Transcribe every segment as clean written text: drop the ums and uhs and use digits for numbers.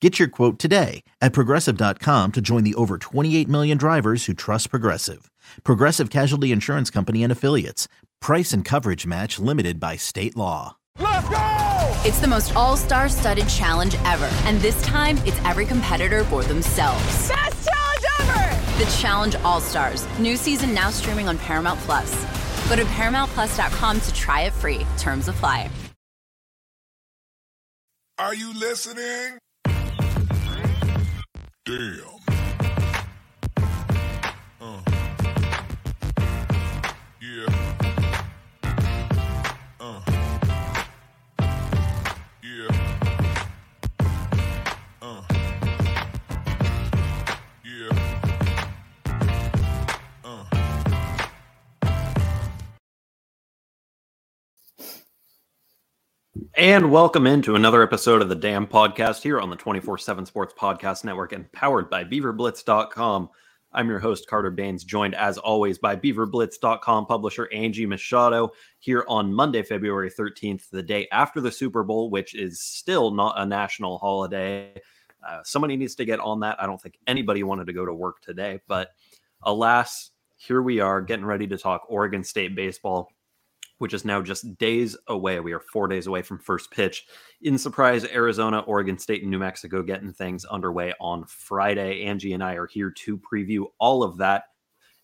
Get your quote today at Progressive.com to join the over 28 million drivers who trust Progressive. Progressive Casualty Insurance Company and Affiliates. Price and coverage match limited by state law. Let's go! It's the most all-star studded challenge ever. And this time, it's every competitor for themselves. Best challenge ever! The Challenge All-Stars. New season now streaming on Paramount Plus. Go to ParamountPlus.com to try it free. Terms apply. Are you listening? Damn. Yeah. Yeah. Yeah. And welcome into another episode of the Damn Podcast here on the 24/7 Sports Podcast Network and powered by beaverblitz.com. I'm your host, Carter Bahns, joined as always by beaverblitz.com publisher Angie Machado here on Monday, February 13th, the day after the Super Bowl, which is still not a national holiday. Somebody needs to get on that. I don't think anybody wanted to go to work today, but alas, here we are getting ready to talk Oregon State baseball, which is now just days away. We are 4 days away from first pitch in Surprise, Arizona. Oregon State and New Mexico getting things underway on Friday. Angie and I are here to preview all of that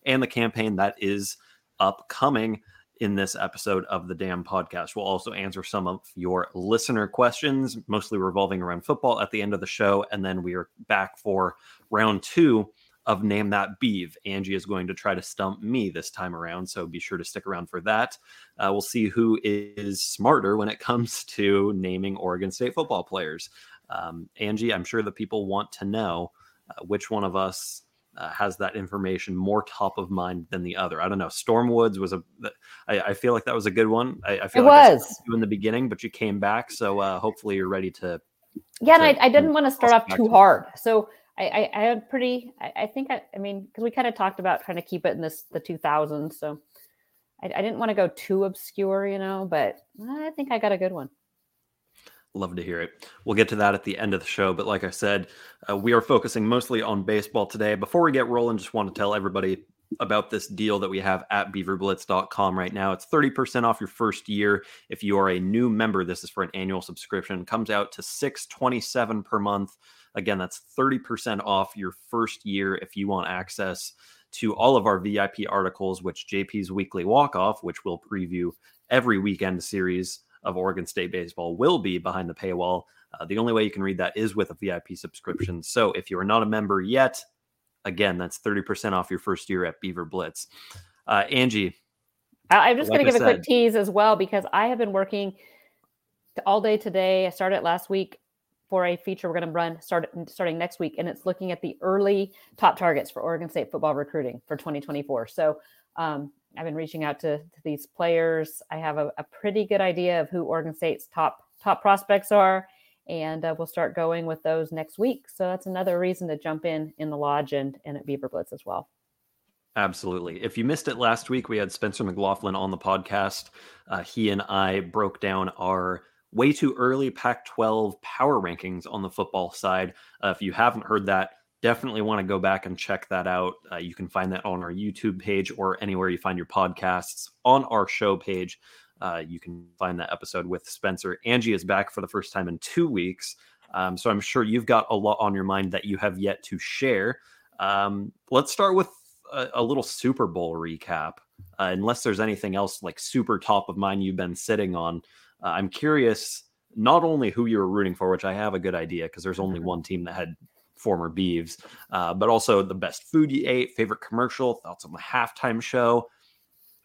and the campaign that is upcoming in this episode of the Damn Podcast. We'll also answer some of your listener questions, mostly revolving around football at the end of the show. And then we are back for round two of Name That Beav. Angie is going to try to stump me this time around, so be sure to stick around for that. We'll see who is smarter when it comes to naming Oregon State football players. Angie, I'm sure the people want to know which one of us has that information more top of mind than the other. I don't know. Stormwoods was I feel like that was a good one. I feel it like was. I saw you in the beginning, but you came back, so hopefully you're ready to. Yeah, and I didn't want to start off too hard, so. I had pretty, I think, I mean, because we kind of talked about trying to keep it in the 2000s. So I didn't want to go too obscure, you know, but I think I got a good one. Love to hear it. We'll get to that at the end of the show. But like I said, we are focusing mostly on baseball today. Before we get rolling, just want to tell everybody about this deal that we have at beaverblitz.com right now. It's 30% off your first year. If you are a new member, this is for an annual subscription. It comes out to $6.27 per month. Again, that's 30% off your first year if you want access to all of our VIP articles, which JP's Weekly Walk-Off, which will preview every weekend series of Oregon State baseball, will be behind the paywall. The only way you can read that is with a VIP subscription. So if you are not a member yet, again, that's 30% off your first year at Beaver Blitz. Angie. I'm just going to give a quick tease as well, because I have been working all day today. I started last week for a feature we're going to run starting next week. And it's looking at the early top targets for Oregon State football recruiting for 2024. So I've been reaching out to these players. I have a pretty good idea of who Oregon State's top prospects are. And we'll start going with those next week. So that's another reason to jump in the lodge and at Beaver Blitz as well. Absolutely. If you missed it last week, we had Spencer McLaughlin on the podcast. He and I broke down our way too early Pac-12 power rankings on the football side. If you haven't heard that, definitely want to go back and check that out. You can find that on our YouTube page or anywhere you find your podcasts. On our show page, you can find that episode with Spencer. Angie is back for the first time in 2 weeks. So I'm sure you've got a lot on your mind that you have yet to share. Let's start with a little Super Bowl recap. Unless there's anything else like super top of mind you've been sitting on. I'm curious, not only who you were rooting for, which I have a good idea because there's only one team that had former Beavs, but also the best food you ate, favorite commercial, thoughts on the halftime show.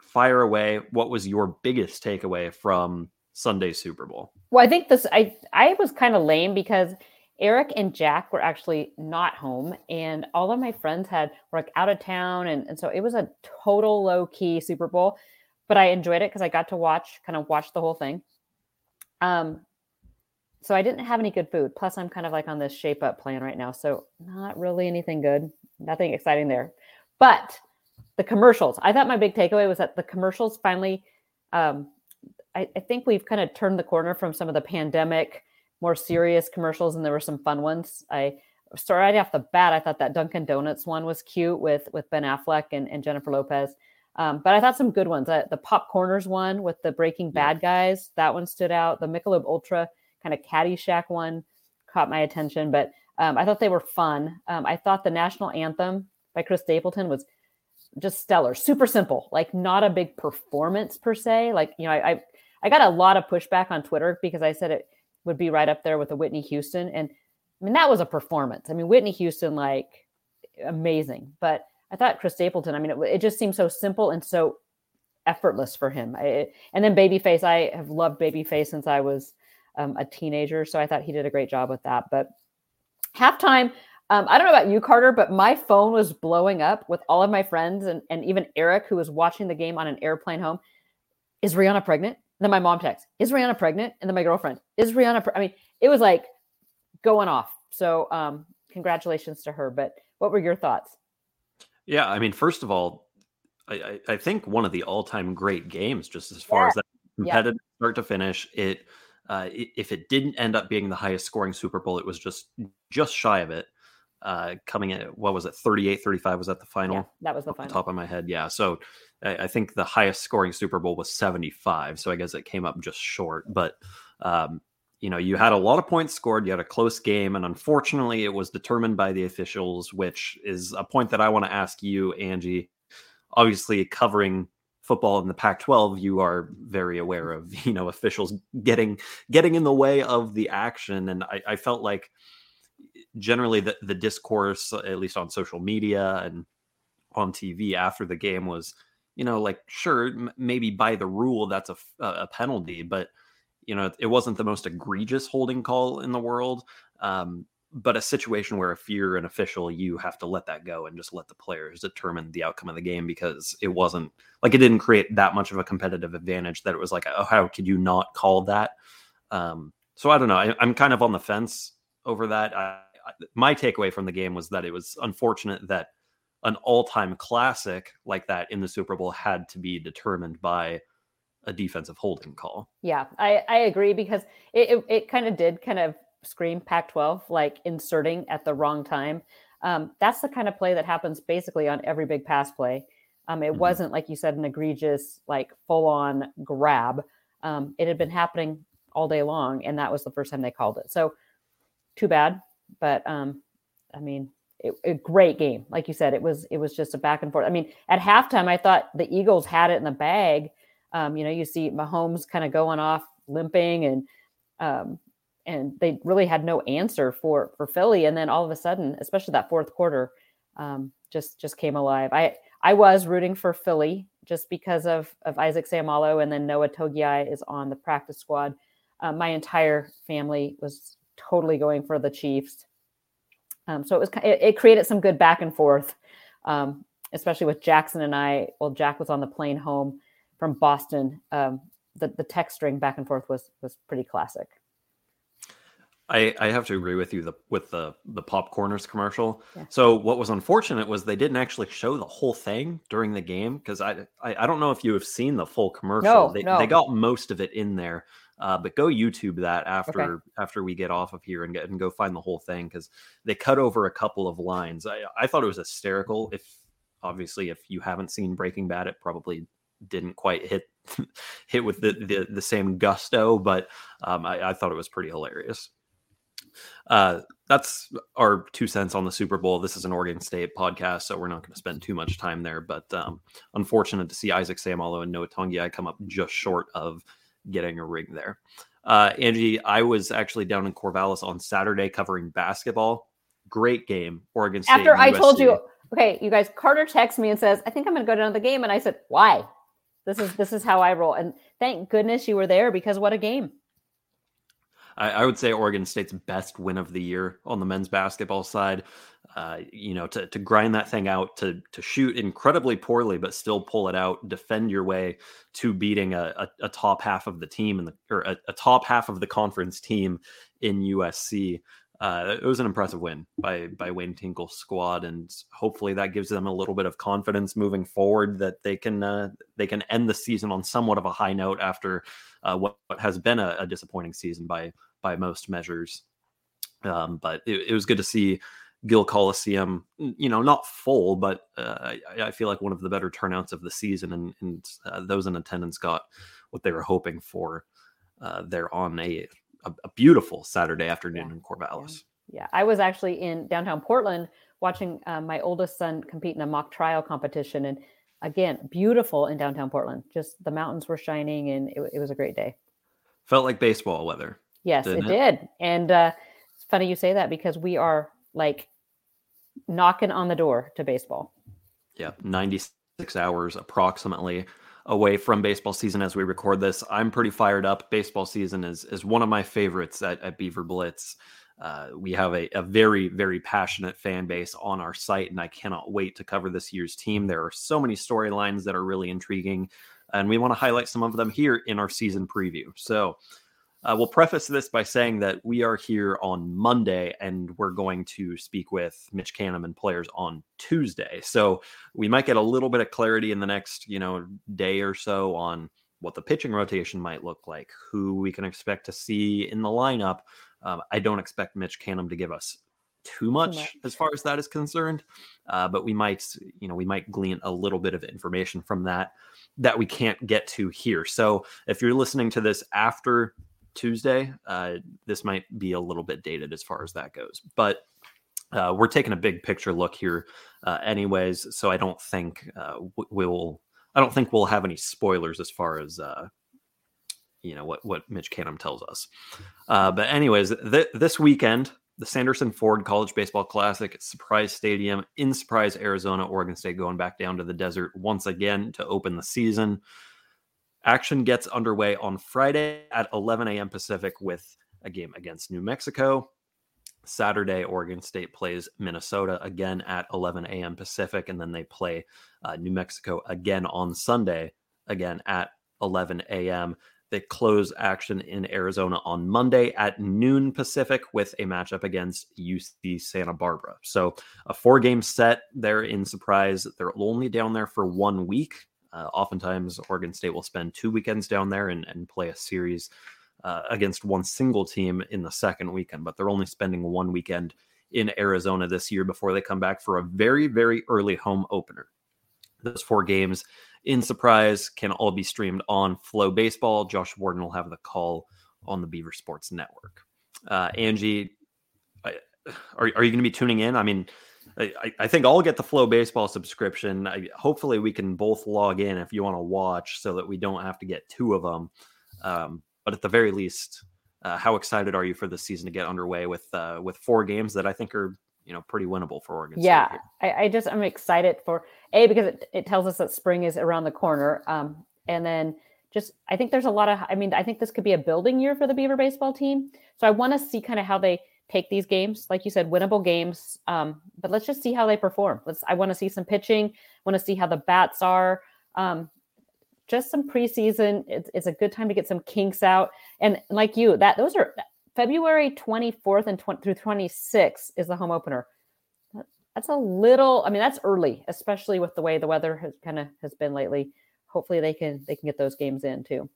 Fire away. What was your biggest takeaway from Sunday's Super Bowl? Well, I think this, I was kind of lame because Eric and Jack were actually not home and all of my friends were like out of town. And so it was a total low key Super Bowl. but I enjoyed it because I got to watch the whole thing. So I didn't have any good food. Plus, I'm kind of like on this shape up plan right now. So not really anything good, nothing exciting there. But the commercials, I thought my big takeaway was that the commercials finally, I think we've kind of turned the corner from some of the pandemic, more serious commercials, and there were some fun ones. I started right off the bat. I thought that Dunkin' Donuts one was cute with Ben Affleck and Jennifer Lopez. But I thought some good ones. The Popcorners one with the Breaking Bad guys, that one stood out. The Michelob Ultra kind of Caddyshack one caught my attention, but I thought they were fun. I thought the National Anthem by Chris Stapleton was just stellar, super simple, like not a big performance per se. Like, you know, I got a lot of pushback on Twitter because I said it would be right up there with the Whitney Houston. And I mean, that was a performance. I mean, Whitney Houston, like amazing, but I thought Chris Stapleton, I mean, it just seemed so simple and so effortless for him. And then Babyface, I have loved Babyface since I was a teenager. So I thought he did a great job with that. But halftime, I don't know about you, Carter, but my phone was blowing up with all of my friends and even Eric, who was watching the game on an airplane home. Is Rihanna pregnant? And then my mom texts, is Rihanna pregnant? And then my girlfriend, is Rihanna pregnant? I mean, it was like going off. So congratulations to her. But what were your thoughts? Yeah, I mean, first of all, I think one of the all-time great games, just as far as that competitive start to finish. If it didn't end up being the highest scoring Super Bowl, it was just shy of it. Coming in, what was it, 38-35? Was that the final? Yeah, that was the final. Off the top of my head, yeah. So I think the highest scoring Super Bowl was 75. So I guess it came up just short. But you know, you had a lot of points scored. You had a close game, and unfortunately, it was determined by the officials, which is a point that I want to ask you, Angie. Obviously, covering football in the Pac-12, you are very aware of, you know, officials getting in the way of the action, and I felt like generally the discourse, at least on social media and on TV after the game, was, you know, like, sure, maybe by the rule that's a penalty, but you know, it wasn't the most egregious holding call in the world, but a situation where if you're an official, you have to let that go and just let the players determine the outcome of the game, because it wasn't like it didn't create that much of a competitive advantage that it was like, oh, how could you not call that? So I don't know. I'm kind of on the fence over that. My takeaway from the game was that it was unfortunate that an all-time classic like that in the Super Bowl had to be determined by a defensive holding call. Yeah, I agree, because it kind of did scream Pac-12, like inserting at the wrong time. That's the kind of play that happens basically on every big pass play. It wasn't, like you said, an egregious, like full-on grab. It had been happening all day long, and that was the first time they called it. So too bad, but I mean, a great game. Like you said, it was just a back and forth. I mean, at halftime, I thought the Eagles had it in the bag. You know, you see Mahomes kind of going off limping, and they really had no answer for Philly. And then all of a sudden, especially that fourth quarter, just came alive. I was rooting for Philly just because of Isaac Samalo, and then Noah Togiai is on the practice squad. My entire family was totally going for the Chiefs. So it created some good back and forth, especially with Jackson and I. Well, Jack was on the plane home from Boston. The text string back and forth was pretty classic. I have to agree with you with the Popcorners commercial. Yeah. So what was unfortunate was they didn't actually show the whole thing during the game, because I don't know if you have seen the full commercial. They got most of it in there, but go YouTube that after we get off of here and go find the whole thing, because they cut over a couple of lines. I thought it was hysterical. If you haven't seen Breaking Bad, it probably didn't quite hit with the same gusto, but I thought it was pretty hilarious. That's our 2 cents on the Super Bowl. This is an Oregon State podcast, so we're not going to spend too much time there, but unfortunate to see Isaac Samalo and Noah Togiai come up just short of getting a ring there. Angie, I was actually down in Corvallis on Saturday covering basketball. Great game, Oregon State. After I told you, okay, you guys, Carter texts me and says, I think I'm going to go down to the game. And I said, why? This is how I roll. And thank goodness you were there, because what a game. I would say Oregon State's best win of the year on the men's basketball side. to grind that thing out, to shoot incredibly poorly, but still pull it out, defend your way to beating a top half of the team or a top half of the conference team in USC. It was an impressive win by Wayne Tinkle's squad, and hopefully that gives them a little bit of confidence moving forward that they can end the season on somewhat of a high note after what has been a disappointing season by most measures. But it was good to see Gill Coliseum, not full, but I feel like one of the better turnouts of the season, and those in attendance got what they were hoping for. They're on a beautiful Saturday afternoon in Corvallis. Yeah, I was actually in downtown Portland watching my oldest son compete in a mock trial competition. And again, beautiful in downtown Portland. Just the mountains were shining, and it was a great day. Felt like baseball weather. Yes, it did. And it's funny you say that, because we are like knocking on the door to baseball. Yeah, 96 hours approximately away from baseball season as we record this. I'm pretty fired up. Baseball season is one of my favorites at Beaver Blitz. We have a very, very passionate fan base on our site, and I cannot wait to cover this year's team. There are so many storylines that are really intriguing, and we want to highlight some of them here in our season preview. So we'll preface this by saying that we are here on Monday, and we're going to speak with Mitch Canham and players on Tuesday. So we might get a little bit of clarity in the next, day or so on what the pitching rotation might look like, who we can expect to see in the lineup. I don't expect Mitch Canham to give us too much as far as that is concerned, but we might glean a little bit of information from that we can't get to here. So if you're listening to this after Tuesday, this might be a little bit dated as far as that goes, but we're taking a big picture look here anyways, so I don't think we'll have any spoilers as far as what Mitch Canham tells us, but anyways, this weekend, the Sanderson Ford College Baseball Classic at Surprise Stadium in Surprise, Arizona. Oregon State going back down to the desert once again to open the season. Action gets underway on Friday at 11 a.m. Pacific with a game against New Mexico. Saturday, Oregon State plays Minnesota again at 11 a.m. Pacific, and then they play New Mexico again on Sunday, again at 11 a.m. They close action in Arizona on Monday at noon Pacific with a matchup against UC Santa Barbara. So a 4-game set there in Surprise. They're only down there for 1 week. Oftentimes, Oregon State will spend 2 weekends down there and play a series against one single team in the second weekend, but they're only spending 1 weekend in Arizona this year before they come back for a very, very early home opener. Those 4 games in Surprise can all be streamed on Flow Baseball. Josh Warden will have the call on the Beaver Sports Network. Angie, are you going to be tuning in? I mean, I think I'll get the Flow Baseball subscription. Hopefully we can both log in if you want to watch so that we don't have to get 2 of them. But at the very least, how excited are you for this season to get underway with 4 games that I think are, pretty winnable for Oregon State? Yeah, I'm excited because it tells us that spring is around the corner. And then I think there's I think this could be a building year for the Beaver baseball team. So I want to see kind of how they take these games, like you said, winnable games. But let's just see how they perform. I want to see some pitching. Want to see how the bats are. Just some preseason. It's a good time to get some kinks out. And like you, those are February 24th and through 26th is the home opener. That's that's early, especially with the way the weather has been lately. Hopefully they can get those games in too.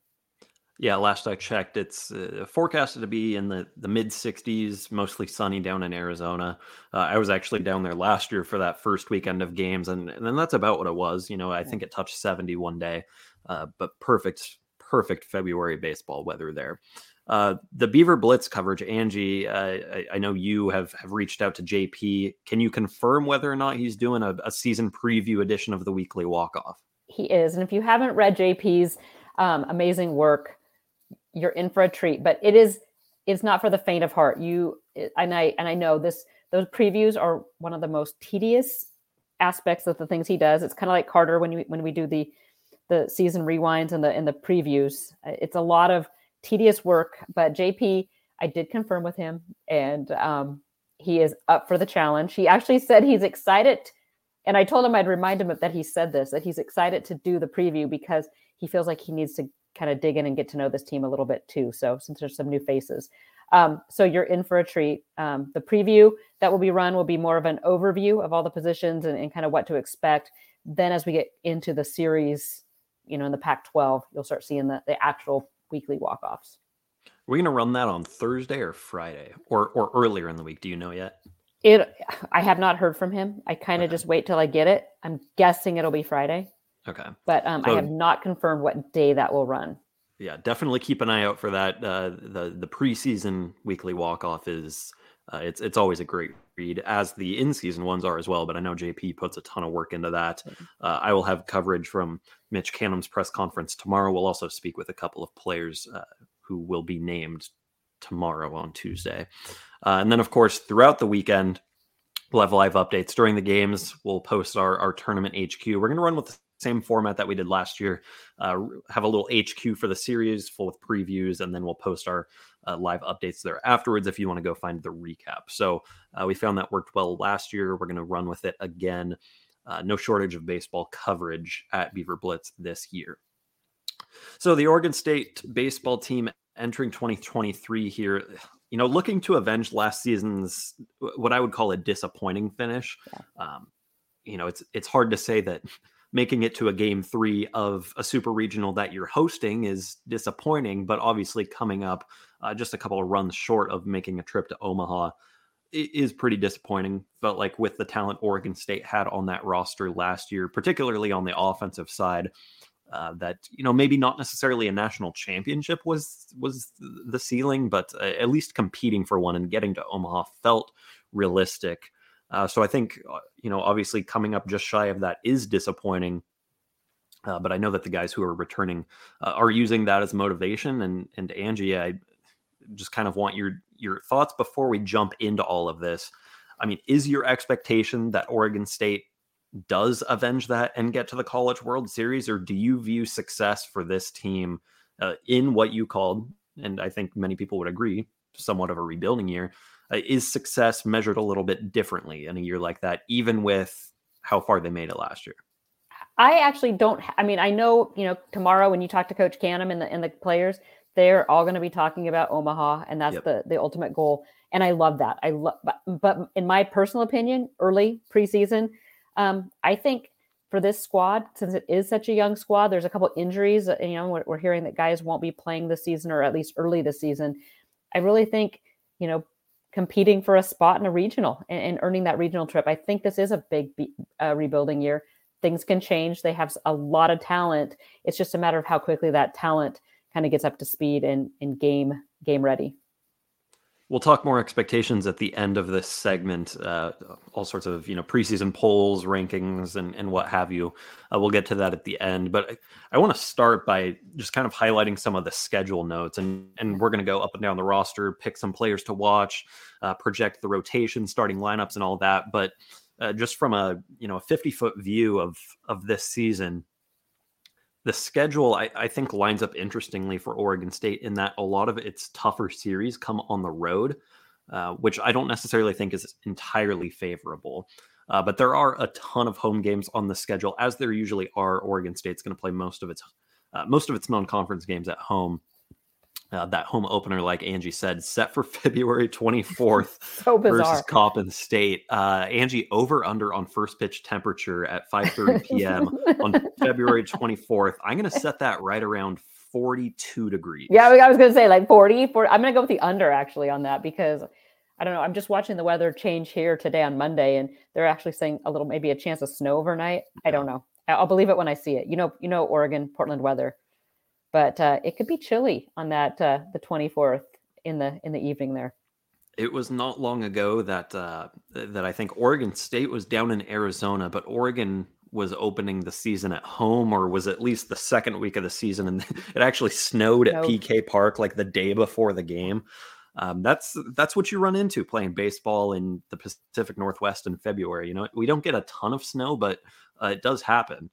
Yeah, last I checked, it's forecasted to be in the mid-60s, mostly sunny down in Arizona. I was actually down there last year for that first weekend of games, and then that's about what it was. I think it touched 70 one day, but perfect February baseball weather there. The Beaver Blitz coverage, Angie, I know you have reached out to JP. Can you confirm whether or not he's doing a season preview edition of the Weekly Walk-Off? He is, and if you haven't read JP's amazing work, you're in for a treat, but it's not for the faint of heart. I know those previews are one of the most tedious aspects of the things he does. It's kind of like Carter when we do the season rewinds and the previews. It's a lot of tedious work, but JP, I did confirm with him, and He is up for the challenge. He actually said he's excited. And I told him I'd remind him of that he said this, that he's excited to do the preview because he feels like he needs to kind of dig in and get to know this team a little bit too. So since there's some new faces. So you're in for a treat. The preview that will be run will be more of an overview of all the positions and kind of what to expect. Then as we get into the series, you know, in the Pac-12, you'll start seeing the actual weekly walk-offs. We're going to run that on Thursday or Friday or earlier in the week. Do you know yet? I have not heard from him. I kind of just wait till I get it. I'm guessing it'll be Friday. Okay. But so, I have not confirmed what day that will run. Yeah, definitely keep an eye out for that. The preseason weekly walk-off is it's always a great read, as the in-season ones are as well. But I know JP puts a ton of work into that. I will have coverage from Mitch Canham's press conference tomorrow. We'll also speak with a couple of players who will be named tomorrow on Tuesday. And then, of course, throughout the weekend, we'll have live updates during the games. We'll post our tournament HQ. We're going to run with the same format that we did last year, have a little HQ for the series full of previews, and then we'll post our live updates there afterwards if you want to go find the recap. So we found that worked well last year. We're going to run with it again. No shortage of baseball coverage at Beaver Blitz this year. So the Oregon State baseball team entering 2023 here, you know, looking to avenge last season's what I would call a disappointing finish. You know, it's hard to say that making it to a game three of a super regional that you're hosting is disappointing, but obviously coming up just a couple of runs short of making a trip to Omaha is pretty disappointing. Felt like with the talent Oregon State had on that roster last year, particularly on the offensive side, that, you know, maybe not necessarily a national championship was the ceiling, but at least competing for one and getting to Omaha felt realistic. So I think, you know, obviously coming up just shy of that is disappointing. But I know that the guys who are returning are using that as motivation. And Angie, I just kind of want your thoughts before we jump into all of this. I mean, is your expectation that Oregon State does avenge that and get to the College World Series, or do you view success for this team in what you called, and I think many people would agree, somewhat of a rebuilding year? Is success measured a little bit differently in a year like that, even with how far they made it last year? I actually don't. I mean, I know, you know, tomorrow when you talk to Coach Canham and the players, they're all going to be talking about Omaha, and that's the ultimate goal. And I love that. I love, but in my personal opinion, early preseason, I think for this squad, since it is such a young squad, there's a couple injuries. You know, we're hearing that guys won't be playing this season, or at least early this season. I really think, you know, competing for a spot in a regional and earning that regional trip. I think this is a big rebuilding year. Things can change. They have a lot of talent. It's just a matter of how quickly that talent kind of gets up to speed and game ready. We'll talk more expectations at the end of this segment, all sorts of, you know, preseason polls, rankings, and what have you. We'll get to that at the end. But I want to start by just kind of highlighting some of the schedule notes. And we're going to go up and down the roster, pick some players to watch, project the rotation, starting lineups, and all that. But just from a, you know, a 50-foot view of this season, the schedule, I think, lines up interestingly for Oregon State in that a lot of its tougher series come on the road, which I don't necessarily think is entirely favorable. But there are a ton of home games on the schedule, as there usually are. Oregon State's going to play most of its non-conference games at home. That home opener, like Angie said, set for February 24th versus Coppin State. Angie, over under on first pitch temperature at 5:30 p.m. on February 24th. I'm going to set that right around 42 degrees. Yeah, I was going to say like 40. I'm going to go with the under actually on that, because I don't know. I'm just watching the weather change here today on Monday, and they're actually saying maybe a chance of snow overnight. Yeah. I don't know. I'll believe it when I see it. You know, Oregon, Portland weather. But it could be chilly on that the 24th in the evening there. It was not long ago that I think Oregon State was down in Arizona, but Oregon was opening the season at home, or was at least the second week of the season, and it actually snowed at PK Park like the day before the game. That's what you run into playing baseball in the Pacific Northwest in February. You know, we don't get a ton of snow, but it does happen.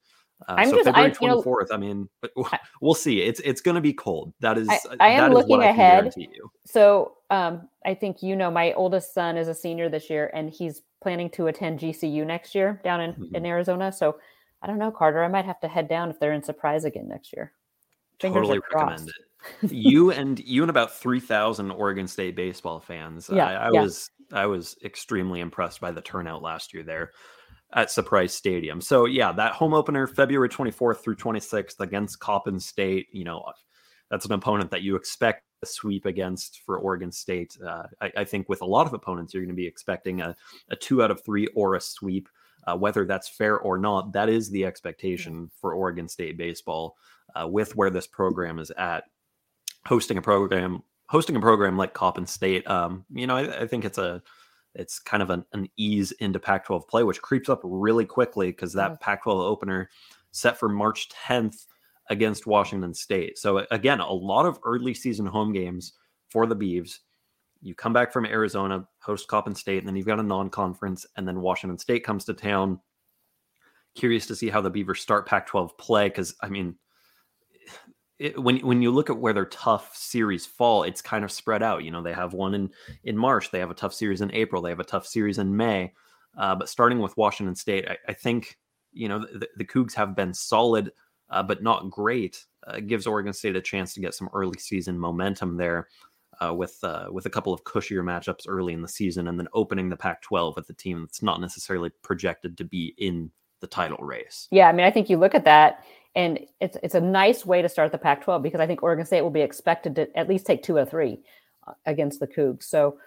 So February 24th. I mean, we'll see. It's going to be cold. That is. I am looking ahead. So I think my oldest son is a senior this year, and he's planning to attend GCU next year down in Arizona. So I don't know, Carter. I might have to head down if they're in Surprise again next year. Totally recommend it. you and about 3,000 Oregon State baseball fans. Yeah, I was extremely impressed by the turnout last year there at Surprise Stadium. So yeah, that home opener, February 24th through 26th against Coppin State, that's an opponent that you expect a sweep against for Oregon State. I think with a lot of opponents, you're going to be expecting a 2 out of 3 or a sweep, whether that's fair or not. That is the expectation for Oregon State baseball with where this program is at, hosting a program like Coppin State. I think it's kind of an ease into Pac-12 play, which creeps up really quickly because that Pac-12 opener set for March 10th against Washington State. So again, a lot of early season home games for the Beavs. You come back from Arizona, host Coppin State, and then you've got a non-conference, and then Washington State comes to town. Curious to see how the Beavers start Pac-12 play because, when you look at where their tough series fall, it's kind of spread out. They have one in March, they have a tough series in April, they have a tough series in May. But starting with Washington State, I think, the Cougs have been solid, but not great. It gives Oregon State a chance to get some early season momentum there with a couple of cushier matchups early in the season, and then opening the Pac-12 with a team that's not necessarily projected to be in the title race. Yeah. I think you look at that, and it's a nice way to start the Pac-12 because I think Oregon State will be expected to at least take 2 or 3 against the Cougs. So,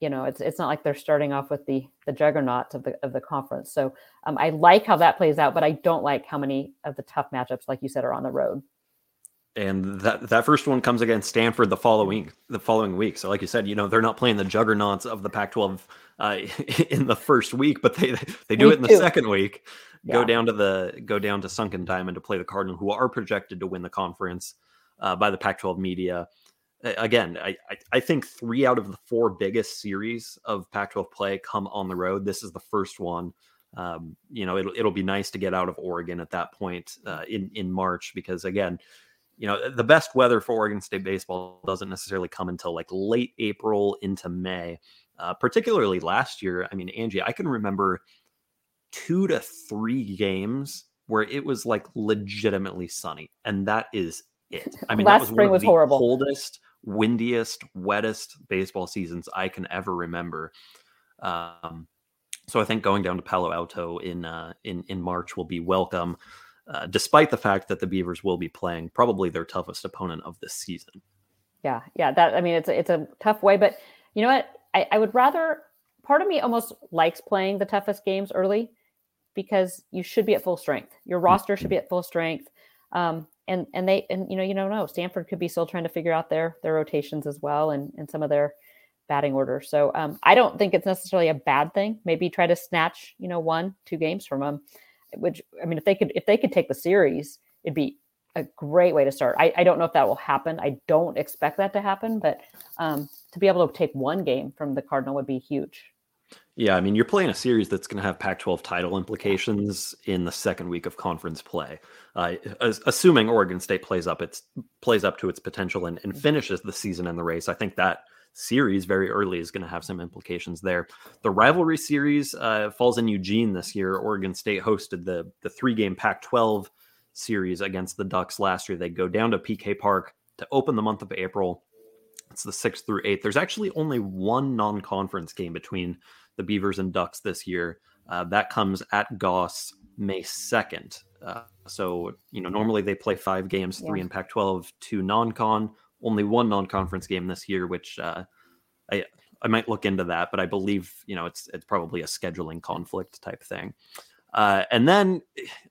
it's not like they're starting off with the juggernauts of the conference. So I like how that plays out, but I don't like how many of the tough matchups, like you said, are on the road. And that first one comes against Stanford the following week. So like you said, they're not playing the juggernauts of the Pac-12 in the first week, but they do it in the second week. Yeah. Go down to Sunken Diamond to play the Cardinal, who are projected to win the conference by the Pac-12 media. Again, I think 3 out of the 4 biggest series of Pac-12 play come on the road. This is the first one. It'll be nice to get out of Oregon at that point in March, because again, the best weather for Oregon State baseball doesn't necessarily come until like late April into May, particularly last year. Angie, I can remember 2 to 3 games where it was like legitimately sunny, and that is it. Last spring was horrible. Coldest, windiest, wettest baseball seasons I can ever remember. So I think going down to Palo Alto in March will be welcome, despite the fact that the Beavers will be playing probably their toughest opponent of this season. Yeah. It's a tough way, but you know what? I would rather. Part of me almost likes playing the toughest games early, because you should be at full strength. Your roster should be at full strength. You don't know. Stanford could be still trying to figure out their rotations as well, and some of their batting order. So I don't think it's necessarily a bad thing. Maybe try to snatch, 1-2 games from them, which, if they could take the series, it'd be a great way to start. I don't know if that will happen. I don't expect that to happen, but to be able to take 1 game from the Cardinal would be huge. Yeah, you're playing a series that's going to have Pac-12 title implications in the second week of conference play, assuming Oregon State plays up to its potential and finishes the season in the race. I think that series very early is going to have some implications there. The rivalry series falls in Eugene this year. Oregon State hosted the 3-game Pac-12 series against the Ducks last year. They go down to PK Park to open the month of April. It's the 6th through 8th. There's actually only 1 non-conference game between the Beavers and Ducks this year. That comes at Goss May 2nd. Normally they play 5 games, 3 in Pac-12, 2 non-con. Only 1 non-conference game this year, which I might look into that, but I believe, it's probably a scheduling conflict type thing. And then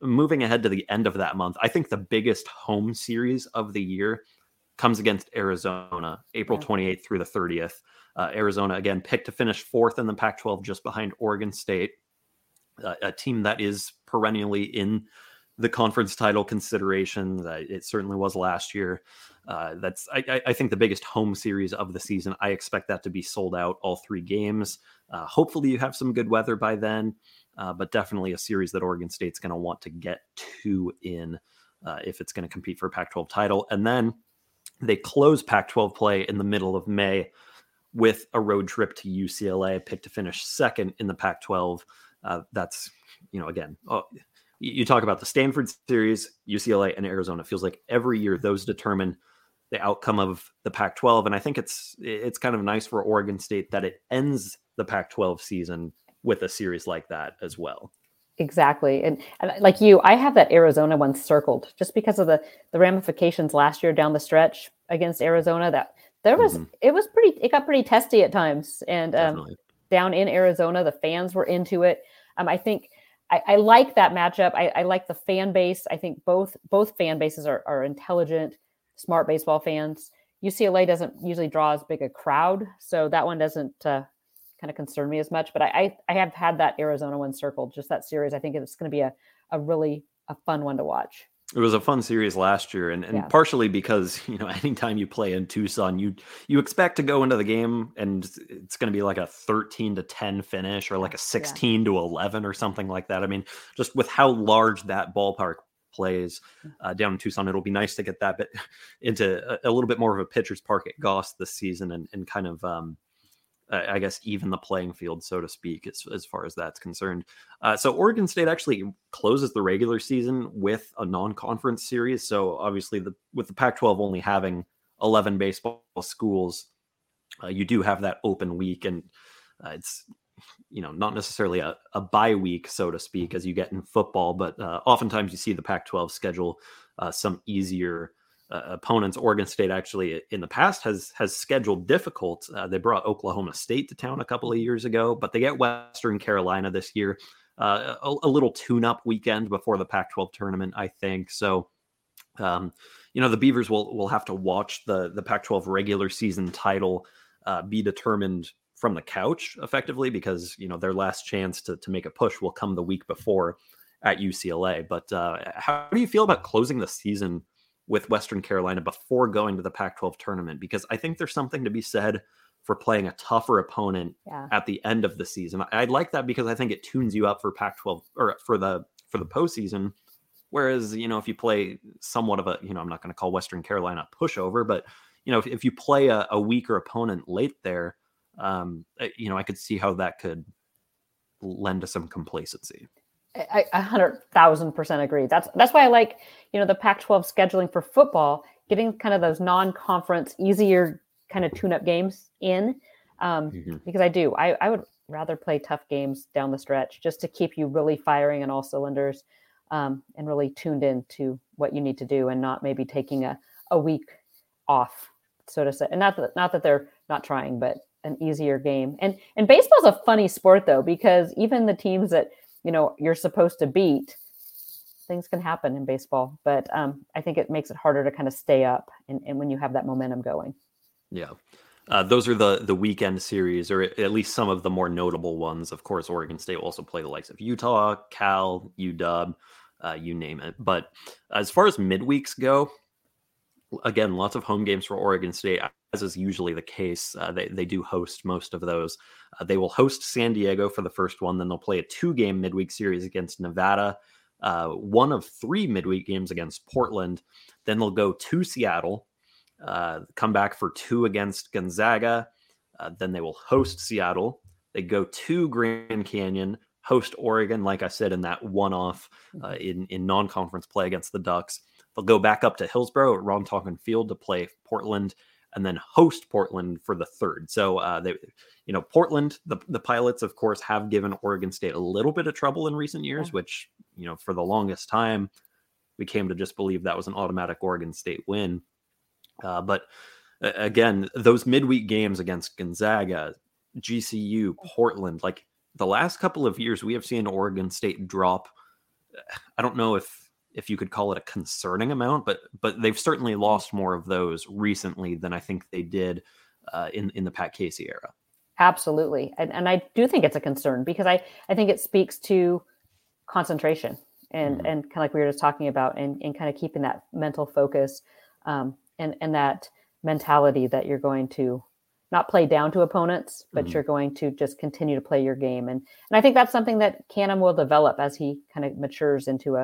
moving ahead to the end of that month, I think the biggest home series of the year comes against Arizona, April 28th through the 30th. Arizona, again, picked to finish 4th in the Pac-12, just behind Oregon State, a team that is perennially in the conference title consideration that it certainly was last year. That's, I think, the biggest home series of the season. I expect that to be sold out all three games. Hopefully you have some good weather by then, but definitely a series that Oregon State's going to want to get to in if it's going to compete for a Pac-12 title. And then they close Pac-12 play in the middle of May with a road trip to UCLA, picked to finish second in the Pac-12. That's, you know, again, you talk about the Stanford series, UCLA and Arizona. It feels like every year those determine the outcome of the Pac-12. And I think it's kind of nice for Oregon State that it ends the Pac-12 season with a series like that as well. Exactly. And like you, I have that Arizona one circled just because of the ramifications last year down the stretch against Arizona. That there was, it got pretty testy at times. And down in Arizona, the fans were into it. I think I like that matchup. I like the fan base. I think both fan bases are intelligent, smart baseball fans. UCLA doesn't usually draw as big a crowd, so that one doesn't kind of concern me as much. But I have had that Arizona one circled, just that series. I think it's going to be a really fun one to watch. It was a fun series last year, and partially because, you know, anytime you play in Tucson, you expect to go into the game and it's going to be like a 13-10 finish or like a 16-11 or something like that. I mean, just with how large that ballpark plays down in Tucson, it'll be nice to get that bit into a little bit more of a pitcher's park at Goss this season and kind of, I guess, even the playing field, so to speak, as far as that's concerned. So Oregon State actually closes the regular season with a non-conference series. So obviously with the Pac-12 only having 11 baseball schools, you do have that open week, and it's, you know, not necessarily a bye week, so to speak, as you get in football, but oftentimes you see the Pac-12 schedule some easier opponents. Oregon State actually in the past has scheduled difficult. They brought Oklahoma State to town a couple of years ago, but they get Western Carolina this year. A little tune-up weekend before the Pac-12 tournament, I think. So, you know, the Beavers will have to watch the Pac-12 regular season title be determined from the couch, effectively, because, you know, their last chance to make a push will come the week before at UCLA. But how do you feel about closing the season with Western Carolina before going to the Pac-12 tournament? Because I think there's something to be said for playing a tougher opponent at the end of the season. I like that because I think it tunes you up for Pac-12 or for the postseason. Whereas, you know, if you play somewhat of a, you know, I'm not going to call Western Carolina a pushover, but, you know, if you play a weaker opponent late there, you know, I could see how that could lend to some complacency. I 100,000% agree. That's why I like, you know, the Pac-12 scheduling for football, getting kind of those non-conference, easier kind of tune-up games in, because I would rather play tough games down the stretch just to keep you really firing on all cylinders and really tuned in to what you need to do and not maybe taking a week off, so to say. And not that they're not trying, but an easier game. And baseball's a funny sport though, because even the teams that, you know, you're supposed to beat, things can happen in baseball, but I think it makes it harder to kind of stay up and when you have that momentum going. Yeah. Those are the weekend series, or at least some of the more notable ones. Of course, Oregon State will also play the likes of Utah, Cal, UW, you name it. But as far as midweeks go, again, lots of home games for Oregon State, as is usually the case. They do host most of those. They will host San Diego for the first one. Then they'll play a 2-game midweek series against Nevada, one of 3 midweek games against Portland. Then they'll go to Seattle, come back for 2 against Gonzaga. Then they will host Seattle. They go to Grand Canyon, host Oregon, like I said, in that one-off in non-conference play against the Ducks. They'll go back up to Hillsborough at Ron Tonkin Field to play Portland, and then host Portland for the third. So, Portland, the Pilots, of course, have given Oregon State a little bit of trouble in recent years, which, you know, for the longest time, we came to just believe that was an automatic Oregon State win. But again, those midweek games against Gonzaga, GCU, Portland, like the last couple of years, we have seen Oregon State drop. I don't know if you could call it a concerning amount, but they've certainly lost more of those recently than I think they did in the Pat Casey era. Absolutely. And I do think it's a concern because I think it speaks to concentration and kind of like we were just talking about, and kind of keeping that mental focus and that mentality that you're going to not play down to opponents, but you're going to just continue to play your game. And I think that's something that Canham will develop as he kind of matures into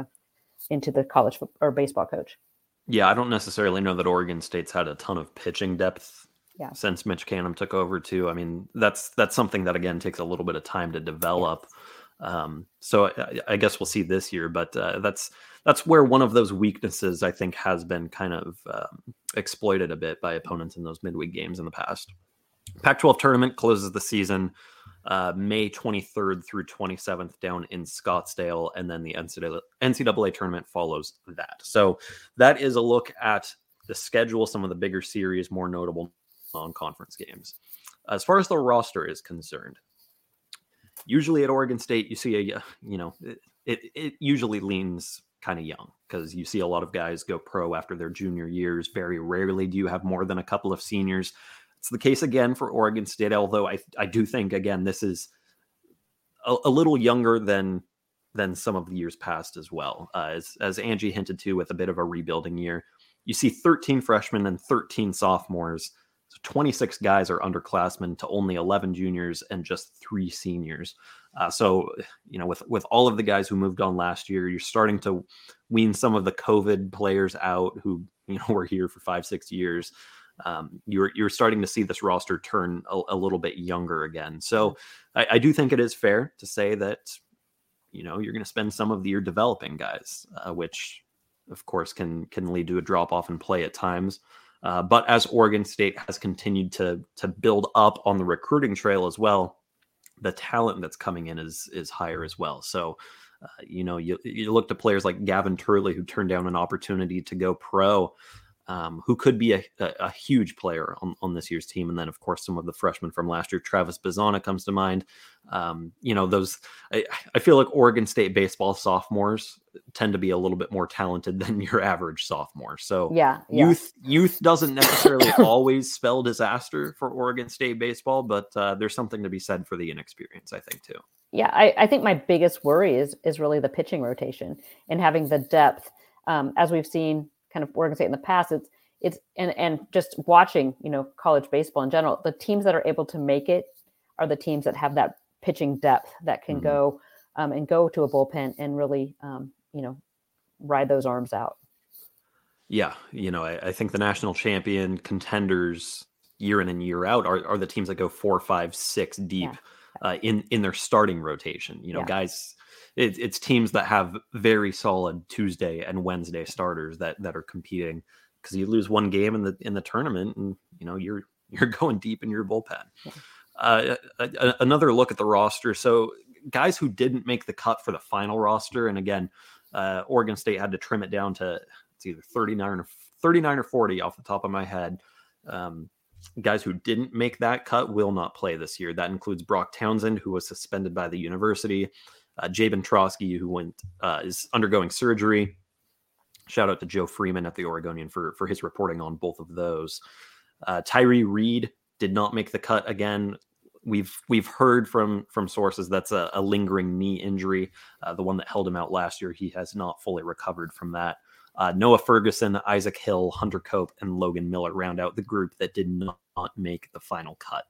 the college or baseball coach. Yeah. I don't necessarily know that Oregon State's had a ton of pitching depth since Mitch Canham took over too. I mean, that's something that again, takes a little bit of time to develop. So I guess we'll see this year, but that's where one of those weaknesses I think has been kind of exploited a bit by opponents in those midweek games in the past. Pac-12 tournament closes the season May 23rd through 27th down in Scottsdale, and then the NCAA tournament follows that. So that is a look at the schedule, some of the bigger series, more notable non-conference games. As far as the roster is concerned, usually at Oregon State, you see it usually leans kind of young because you see a lot of guys go pro after their junior years. Very rarely do you have more than a couple of seniors. It's the case again for Oregon State, although I do think, again, this is a little younger than some of the years past as well. As Angie hinted to with a bit of a rebuilding year, you see 13 freshmen and 13 sophomores. So 26 guys are underclassmen to only 11 juniors and just 3 seniors. So with all of the guys who moved on last year, you're starting to wean some of the COVID players out who were here for 5-6 years. You're starting to see this roster turn a little bit younger again. So I do think it is fair to say that you're going to spend some of the year developing guys, which of course can lead to a drop off in play at times. But as Oregon State has continued to build up on the recruiting trail as well, the talent that's coming in is higher as well. So, you look to players like Gavin Turley, who turned down an opportunity to go pro, who could be a huge player on this year's team. And then, of course, some of the freshmen from last year, Travis Bazzana comes to mind. I feel like Oregon State baseball sophomores tend to be a little bit more talented than your average sophomore. So youth doesn't necessarily always spell disaster for Oregon State baseball, but there's something to be said for the inexperience, I think, too. Yeah, I think my biggest worry is really the pitching rotation and having the depth. As we've seen kind of Oregon State in the past, it's and just watching, college baseball in general, the teams that are able to make it are the teams that have that pitching depth that can go and go to a bullpen and really, ride those arms out. Yeah. I think the national champion contenders year in and year out are the teams that go 4, 5, 6 deep in their starting rotation. Guys, it's teams that have very solid Tuesday and Wednesday starters that are competing, because you lose one game in the tournament and, you're going deep in your bullpen. Yeah. Another look at the roster. So guys who didn't make the cut for the final roster. And again, Oregon State had to trim it down to, it's either 39 or 40 off the top of my head. Guys who didn't make that cut will not play this year. That includes Brock Townsend, who was suspended by the university. Jabin Trosky, who is undergoing surgery. Shout out to Joe Freeman at the Oregonian for his reporting on both of those. Tyree Reed did not make the cut again. We've heard from sources that's a lingering knee injury, the one that held him out last year. He has not fully recovered from that. Noah Ferguson, Isaac Hill, Hunter Cope, and Logan Miller round out the group that did not make the final cut.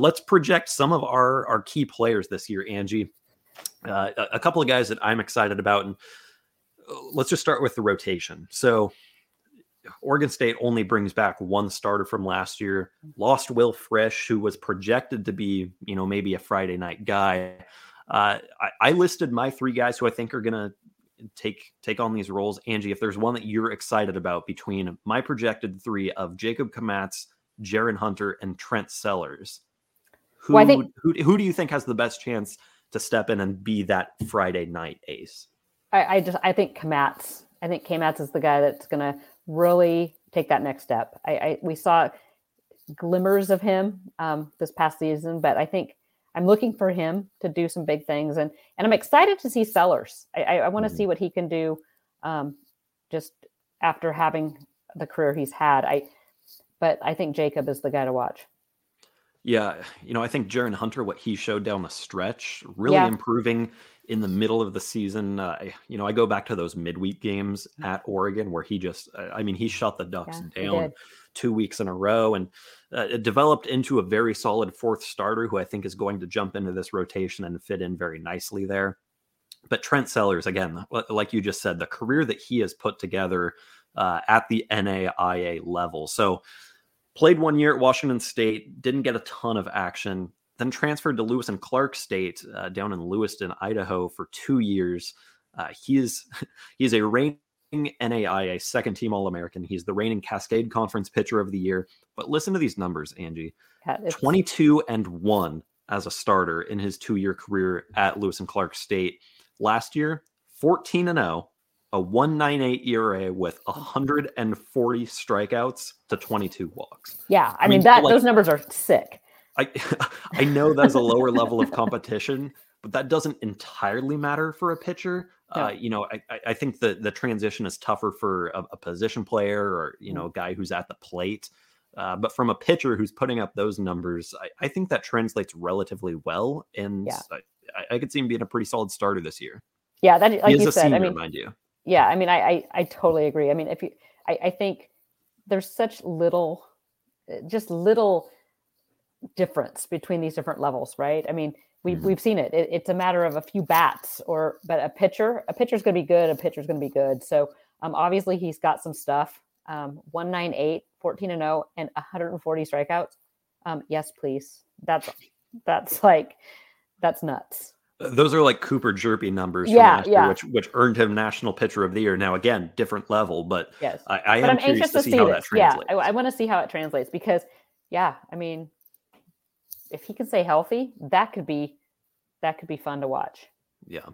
Let's project some of our key players this year, Angie. A couple of guys that I'm excited about, and let's just start with the rotation. So Oregon State only brings back one starter from last year, lost Will Frisch, who was projected to be, maybe a Friday night guy. I listed my 3 guys who I think are going to take on these roles. Angie, if there's one that you're excited about between my projected 3 of Jacob Kamatz, Jaron Hunter, and Trent Sellers, who do you think has the best chance to step in and be that Friday night ace? I think Kamatz. I think Kamatz is the guy that's going to really take that next step. We saw glimmers of him this past season, but I think I'm looking for him to do some big things, and I'm excited to see Sellers. I want to see what he can do just after having the career he's had. But I think Jacob is the guy to watch. Yeah, you know, I think Jaron Hunter, what he showed down the stretch, really improving in the middle of the season. You know, I go back to those midweek games at Oregon where he just, I mean, he shut the Ducks down 2 weeks in a row, and it developed into a very solid fourth starter who I think is going to jump into this rotation and fit in very nicely there. But Trent Sellers, again, like you just said, the career that he has put together at the NAIA level. So played 1 year at Washington State, didn't get a ton of action, then transferred to Lewis and Clark State down in Lewiston, Idaho for 2 years. He's a reigning NAIA second-team All-American. He's the reigning Cascade Conference Pitcher of the Year. But listen to these numbers, Angie. 22-1 as a starter in his 2 year career at Lewis and Clark State. Last year, 14-0, a 1.98 ERA with 140 strikeouts to 22 walks. Yeah, I mean that those numbers are sick. I know that's a lower level of competition, but that doesn't entirely matter for a pitcher. No. You know, I think the transition is tougher for a position player or, you know, a guy who's at the plate. But from a pitcher who's putting up those numbers, I think that translates relatively well. And I could see him being a pretty solid starter this year. Yeah, that, like you said, I mean, mind you. Yeah, I mean, I totally agree. I mean, if you, I think there's such little, just little difference between these different levels, right? I mean, we've seen it. It's a matter of a few bats, but a pitcher's going to be good. A pitcher's going to be good. So obviously he's got some stuff. 198, 14-0, and 140 strikeouts. Yes, please. That's nuts. Those are like Cooper Jerby numbers, which earned him National Pitcher of the Year. Now, again, different level, but yes. I'm curious to see how that translates. Yeah, I want to see how it translates because, I mean, if he can stay healthy, that could be fun to watch. Yeah.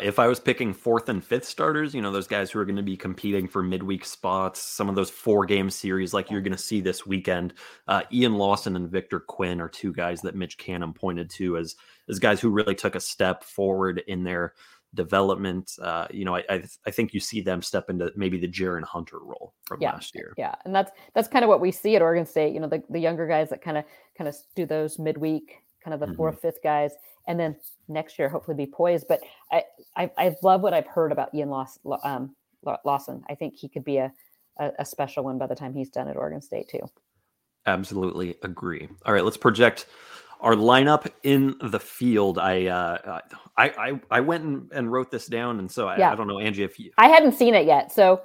If I was picking fourth and fifth starters, you know, those guys who are going to be competing for midweek spots, some of those 4-game series like you're going to see this weekend, Ian Lawson and Victor Quinn are two guys that Mitch Canham pointed to as guys who really took a step forward in their development. You know, I think you see them step into maybe the Jaron Hunter role from last year. Yeah. And that's kind of what we see at Oregon State, you know, the younger guys that kind of do those midweek, kind of the fourth, fifth guys. And then next year, hopefully be poised. But I love what I've heard about Ian Lawson. I think he could be a special one by the time he's done at Oregon State, too. Absolutely agree. All right, let's project our lineup in the field. I went and wrote this down. And so I don't know, Angie, if you... I hadn't seen it yet. So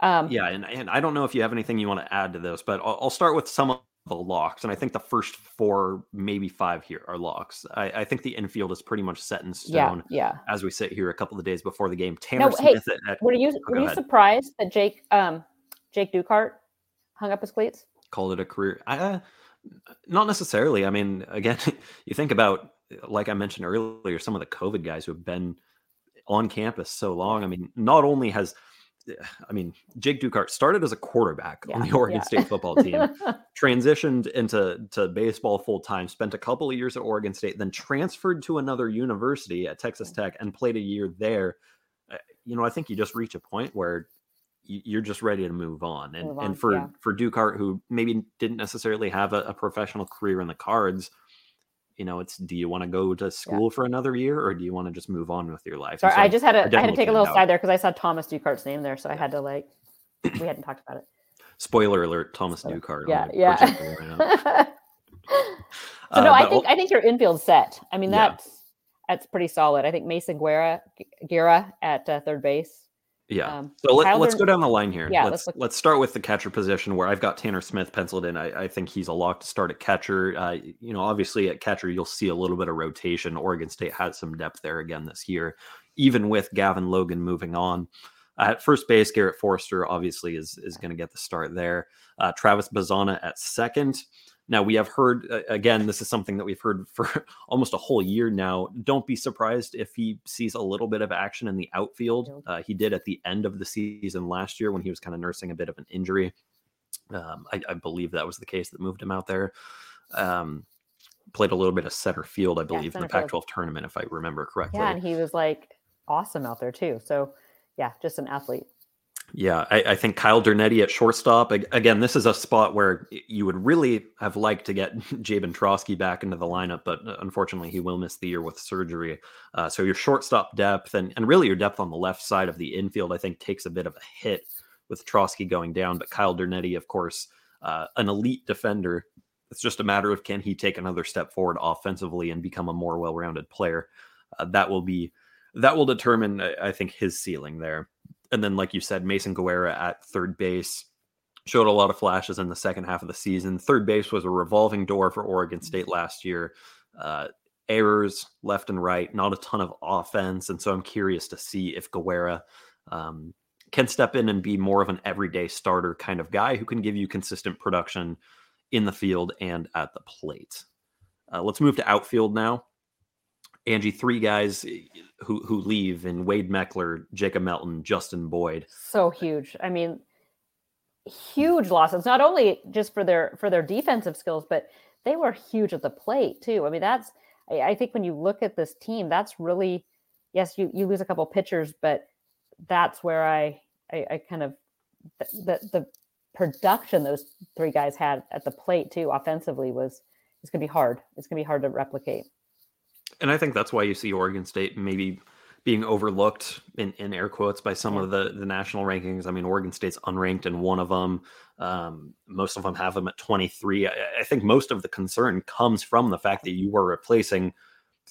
and I don't know if you have anything you want to add to this, but I'll start with some of the locks, and I think the first 4, maybe 5 here are locks. I think the infield is pretty much set in stone as we sit here a couple of days before the game. Smith were you surprised that Jake Ducart hung up his cleats? Called it a career? Not necessarily. I mean, again, you think about, like I mentioned earlier, some of the COVID guys who have been on campus so long. I mean, not only has Jake Ducart started as a quarterback on the Oregon State football team, transitioned into baseball full-time, spent a couple of years at Oregon State, then transferred to another university at Texas Tech and played a year there. You know, I think you just reach a point where you're just ready to move on. And for Ducart, who maybe didn't necessarily have a professional career in the cards, you know, it's, do you want to go to school for another year, or do you want to just move on with your life? Sorry, so I had to take a little side there because I saw Thomas Ducart's name there, so I had to we hadn't talked about it. Spoiler alert: Thomas Ducart. So no, I think your infield's set. I mean, that's pretty solid. I think Mason Guerra at third base. Yeah. So let's go down the line here. Yeah, let's start with the catcher position, where I've got Tanner Smith penciled in. I think he's a lock to start at catcher. You know, obviously at catcher, you'll see a little bit of rotation. Oregon State had some depth there again this year, even with Gavin Logan moving on. At first base, Garrett Forrester obviously is going to get the start there. Travis Bazzana at second. Now, we have heard, again, this is something that we've heard for almost a whole year now. Don't be surprised if he sees a little bit of action in the outfield. He did at the end of the season last year when he was kind of nursing a bit of an injury. I believe that was the case that moved him out there. Played a little bit of center field, I believe, in the Pac-12 tournament, if I remember correctly. Yeah, and he was awesome out there, too. So, just an athlete. Yeah, I think Kyle Dernedde at shortstop. Again, this is a spot where you would really have liked to get Jabin Trosky back into the lineup, but unfortunately he will miss the year with surgery. So your shortstop depth and really your depth on the left side of the infield, I think, takes a bit of a hit with Trosky going down. But Kyle Dernedde, of course, an elite defender. It's just a matter of can he take another step forward offensively and become a more well-rounded player. That will determine, I think, his ceiling there. And then, like you said, Mason Guerra at third base showed a lot of flashes in the second half of the season. Third base was a revolving door for Oregon State last year. Errors left and right, not a ton of offense. And so I'm curious to see if Guerra can step in and be more of an everyday starter kind of guy who can give you consistent production in the field and at the plate. Let's move to outfield now. Angie, three guys who leave in Wade Meckler, Jacob Melton, Justin Boyd. So huge. I mean, huge losses, not only just for their defensive skills, but they were huge at the plate too. I mean, I think when you look at this team, that's really, yes, you lose a couple pitchers, but that's where I kind of, the production those three guys had at the plate too, offensively it's going to be hard. It's going to be hard to replicate. And I think that's why you see Oregon State maybe being overlooked in air quotes by some of the national rankings. I mean, Oregon State's unranked in one of them. Most of them have them at 23. I think most of the concern comes from the fact that you were replacing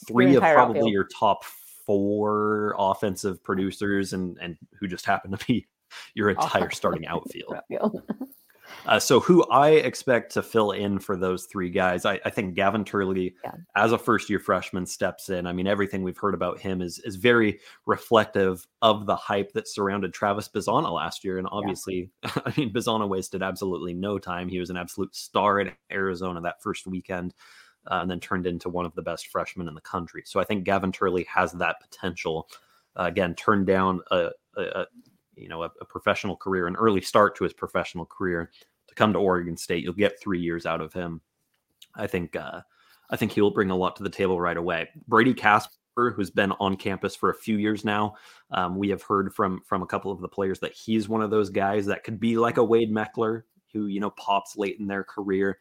three of probably outfield. Your top four offensive producers and who just happen to be your entire starting outfield. So who I expect to fill in for those three guys, I think Gavin Turley, as a first-year freshman, steps in. I mean, everything we've heard about him is very reflective of the hype that surrounded Travis Bazzana last year. And obviously, I mean, Bazzana wasted absolutely no time. He was an absolute star at Arizona that first weekend and then turned into one of the best freshmen in the country. So I think Gavin Turley has that potential. Again, turned down a professional career, an early start to his professional career to come to Oregon State. You'll get 3 years out of him. I think he'll bring a lot to the table right away. Brady Casper, who's been on campus for a few years now. We have heard from a couple of the players that he's one of those guys that could be like a Wade Meckler who, pops late in their career,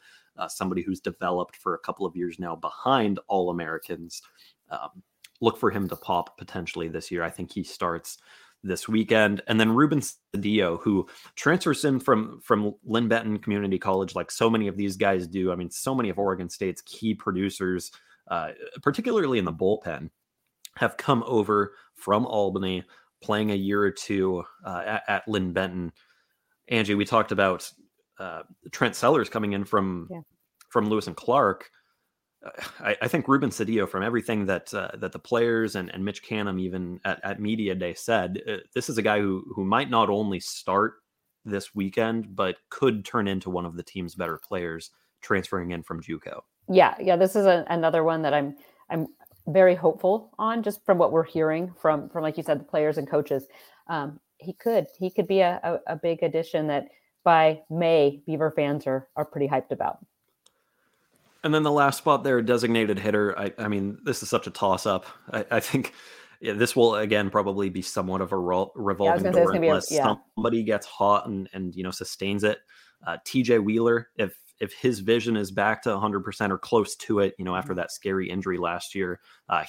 somebody who's developed for a couple of years now behind All-Americans. Look for him to pop potentially this year. I think he starts this weekend. And then Ruben Cedillo, who transfers in from Lynn-Benton Community College, like so many of these guys do. I mean, so many of Oregon State's key producers, particularly in the bullpen, have come over from Albany, playing a year or two at Lynn-Benton. Angie, we talked about Trent Sellers coming in from Lewis and Clark. I think Ruben Cedillo, from everything that the players and Mitch Canham even at Media Day said, this is a guy who might not only start this weekend, but could turn into one of the team's better players transferring in from JUCO. Yeah. This is another one that I'm very hopeful on, just from what we're hearing from like you said, the players and coaches. He could be a big addition that by May, Beaver fans are pretty hyped about. And then the last spot there, designated hitter. I mean, this is such a toss-up. I think this will, again, probably be somewhat of a revolving door unless somebody gets hot and sustains it. TJ Wheeler, if his vision is back to 100% or close to it, after that scary injury last year,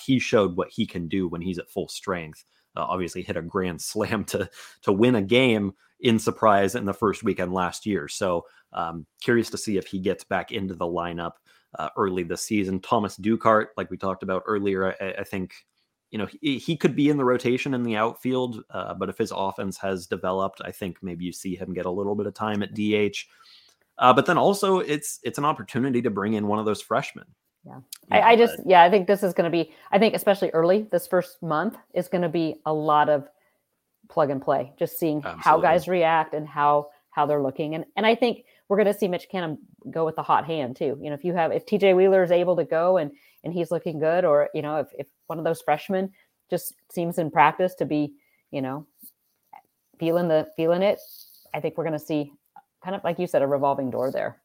he showed what he can do when he's at full strength. Obviously hit a grand slam to win a game in Surprise in the first weekend last year. So curious to see if he gets back into the lineup early this season. Thomas Ducart, like we talked about earlier, I think, he could be in the rotation in the outfield, but if his offense has developed, I think maybe you see him get a little bit of time at DH. But then also it's an opportunity to bring in one of those freshmen. Yeah. I think this is going to be, I think especially early, this first month is going to be a lot of plug and play, just seeing how guys react and how they're looking. And I think we're going to see Mitch Canham go with the hot hand too. If TJ Wheeler is able to go and he's looking good, or, if one of those freshmen just seems in practice to be, feeling it, I think we're going to see kind of, like you said, a revolving door there.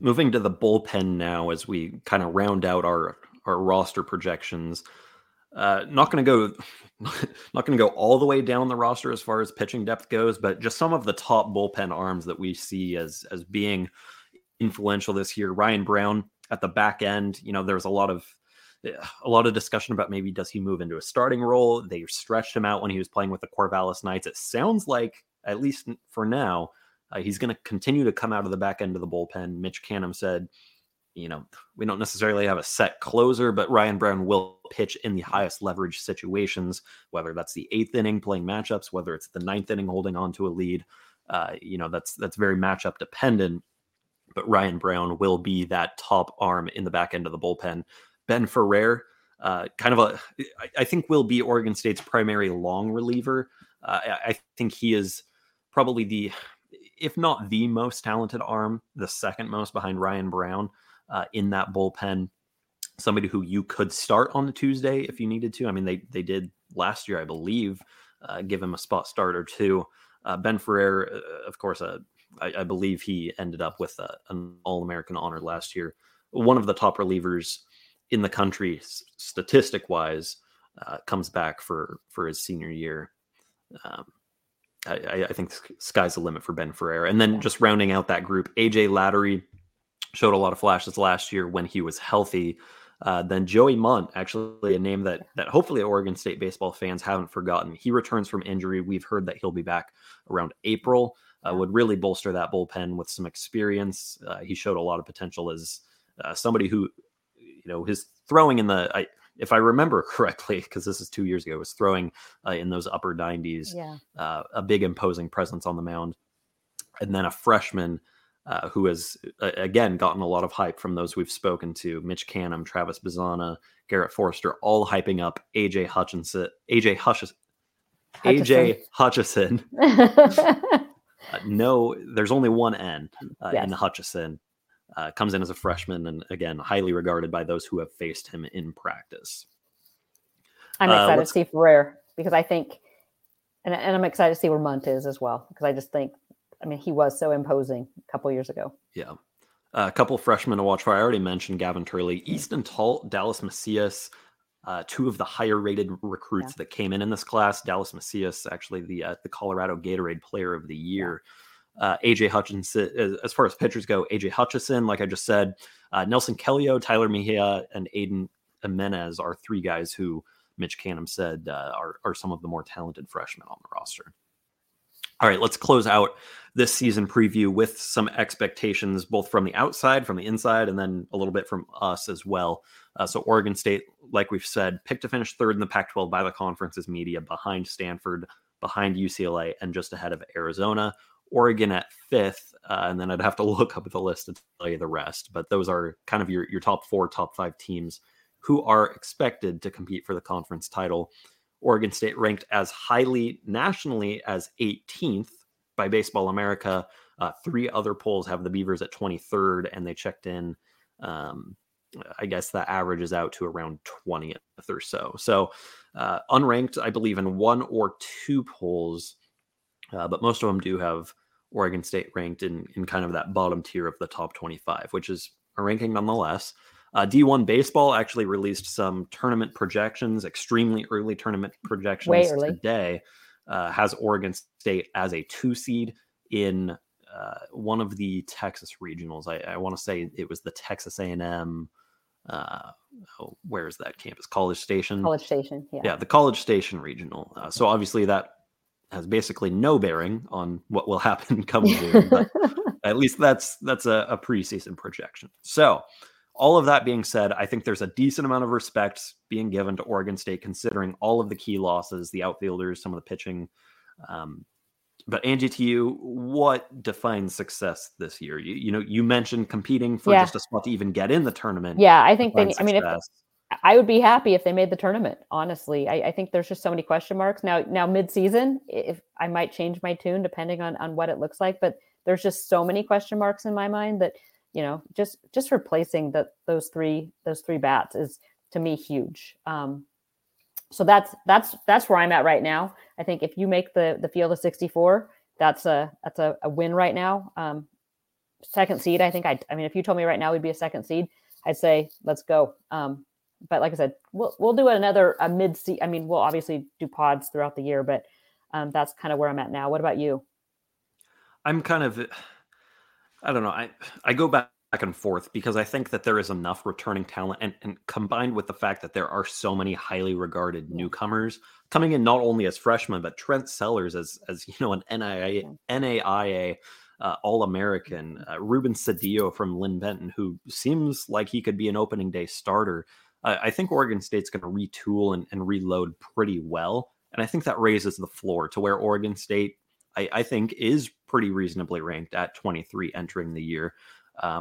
Moving to the bullpen now, as we kind of round out our roster projections, Not going to go all the way down the roster as far as pitching depth goes, but just some of the top bullpen arms that we see as being influential this year. Ryan Brown at the back end, you know, there was a lot of discussion about maybe does he move into a starting role? They stretched him out when he was playing with the Corvallis Knights. It sounds like, at least for now, he's going to continue to come out of the back end of the bullpen. Mitch Canham said, you know, we don't necessarily have a set closer, but Ryan Brown will pitch in the highest leverage situations, whether that's the eighth inning playing matchups, whether it's the ninth inning holding on to a lead. You know, that's very matchup dependent, but Ryan Brown will be that top arm in the back end of the bullpen. Ben Ferrer, I think will be Oregon State's primary long reliever. I think he is probably the, if not the most talented arm, the second most behind Ryan Brown. In that bullpen, somebody who you could start on the Tuesday if you needed to. I mean, they did last year, I believe, give him a spot start or two. Ben Ferrer, of course, I believe he ended up with an All-American honor last year. One of the top relievers in the country, statistic-wise, comes back for his senior year. I think the sky's the limit for Ben Ferrer. And then just rounding out that group, AJ Lattery, showed a lot of flashes last year when he was healthy. Then Joey Munt, actually a name that hopefully Oregon State baseball fans haven't forgotten. He returns from injury. We've heard that he'll be back around April. Would really bolster that bullpen with some experience. He showed a lot of potential as somebody who, you know, his throwing in the, if I remember correctly, because this is 2 years ago, was throwing in those upper 90s. Yeah. A big imposing presence on the mound. And then a freshman, who has, again, gotten a lot of hype from those we've spoken to, Mitch Canham, Travis Bazzana, Garrett Forrester, all hyping up AJ Hutchinson. No, there's only one N in Hutchinson. Comes in as a freshman and, again, highly regarded by those who have faced him in practice. I'm excited to see Ferrer because I think, and I'm excited to see where Munt is as well, because I just think, I mean, he was so imposing a couple years ago. Yeah. A couple freshmen to watch for. I already mentioned Gavin Turley, Easton Talt, Dallas Macias, two of the higher rated recruits that came in this class. Dallas Macias, actually the Colorado Gatorade Player of the Year. AJ Hutchinson, as far as pitchers go, AJ Hutchinson, like I just said, Nelson Kelio, Tyler Mejia, and Aiden Jimenez are three guys who Mitch Canham said are some of the more talented freshmen on the roster. All right, let's close out this season preview with some expectations, both from the outside, from the inside, and then a little bit from us as well. So Oregon State, like we've said, picked to finish third in the Pac-12 by the conference's media, behind Stanford, behind UCLA, and just ahead of Arizona. Oregon at fifth, and then I'd have to look up at the list to tell you the rest. But those are kind of your top four, top five teams who are expected to compete for the conference title. Oregon State ranked as highly nationally as 18th by Baseball America. Three other polls have the Beavers at 23rd, and they checked in. I guess that averages out to around 20th or so. So unranked, I believe, in one or two polls, but most of them do have Oregon State ranked in kind of that bottom tier of the top 25, which is a ranking nonetheless. D1 Baseball actually released some tournament projections, extremely early tournament projections today. Has Oregon State as a 2 seed in one of the Texas regionals. I want to say it was the Texas A&M. Where is that campus? College Station? College Station, yeah. Yeah, the College Station regional. So obviously that has basically no bearing on what will happen come June, but at least that's a preseason projection. So all of that being said, I think there's a decent amount of respect being given to Oregon State, considering all of the key losses, the outfielders, some of the pitching. But Angie, to you, what defines success this year? You know, you mentioned competing for just a spot to even get in the tournament. Yeah, I think I would be happy if they made the tournament. Honestly, I think there's just so many question marks now midseason. If I might change my tune depending on what it looks like, but there's just so many question marks in my mind that. You know, just replacing those three bats is to me huge. So that's where I'm at right now. I think if you make the field of 64, that's a win right now. Second seed, I mean, if you told me right now we'd be a second seed, I'd say let's go. But like I said, we'll do another mid-season. I mean, we'll obviously do pods throughout the year, but that's kind of where I'm at now. What about you? I'm kind of, I don't know. I go back and forth because I think that there is enough returning talent, and combined with the fact that there are so many highly regarded newcomers coming in, not only as freshmen, but Trent Sellers as you know, an NAIA All-American, Ruben Cedillo from Lynn Benton, who seems like he could be an opening day starter. I think Oregon State's going to retool and reload pretty well. And I think that raises the floor to where Oregon State, I think, is pretty reasonably ranked at 23 entering the year. I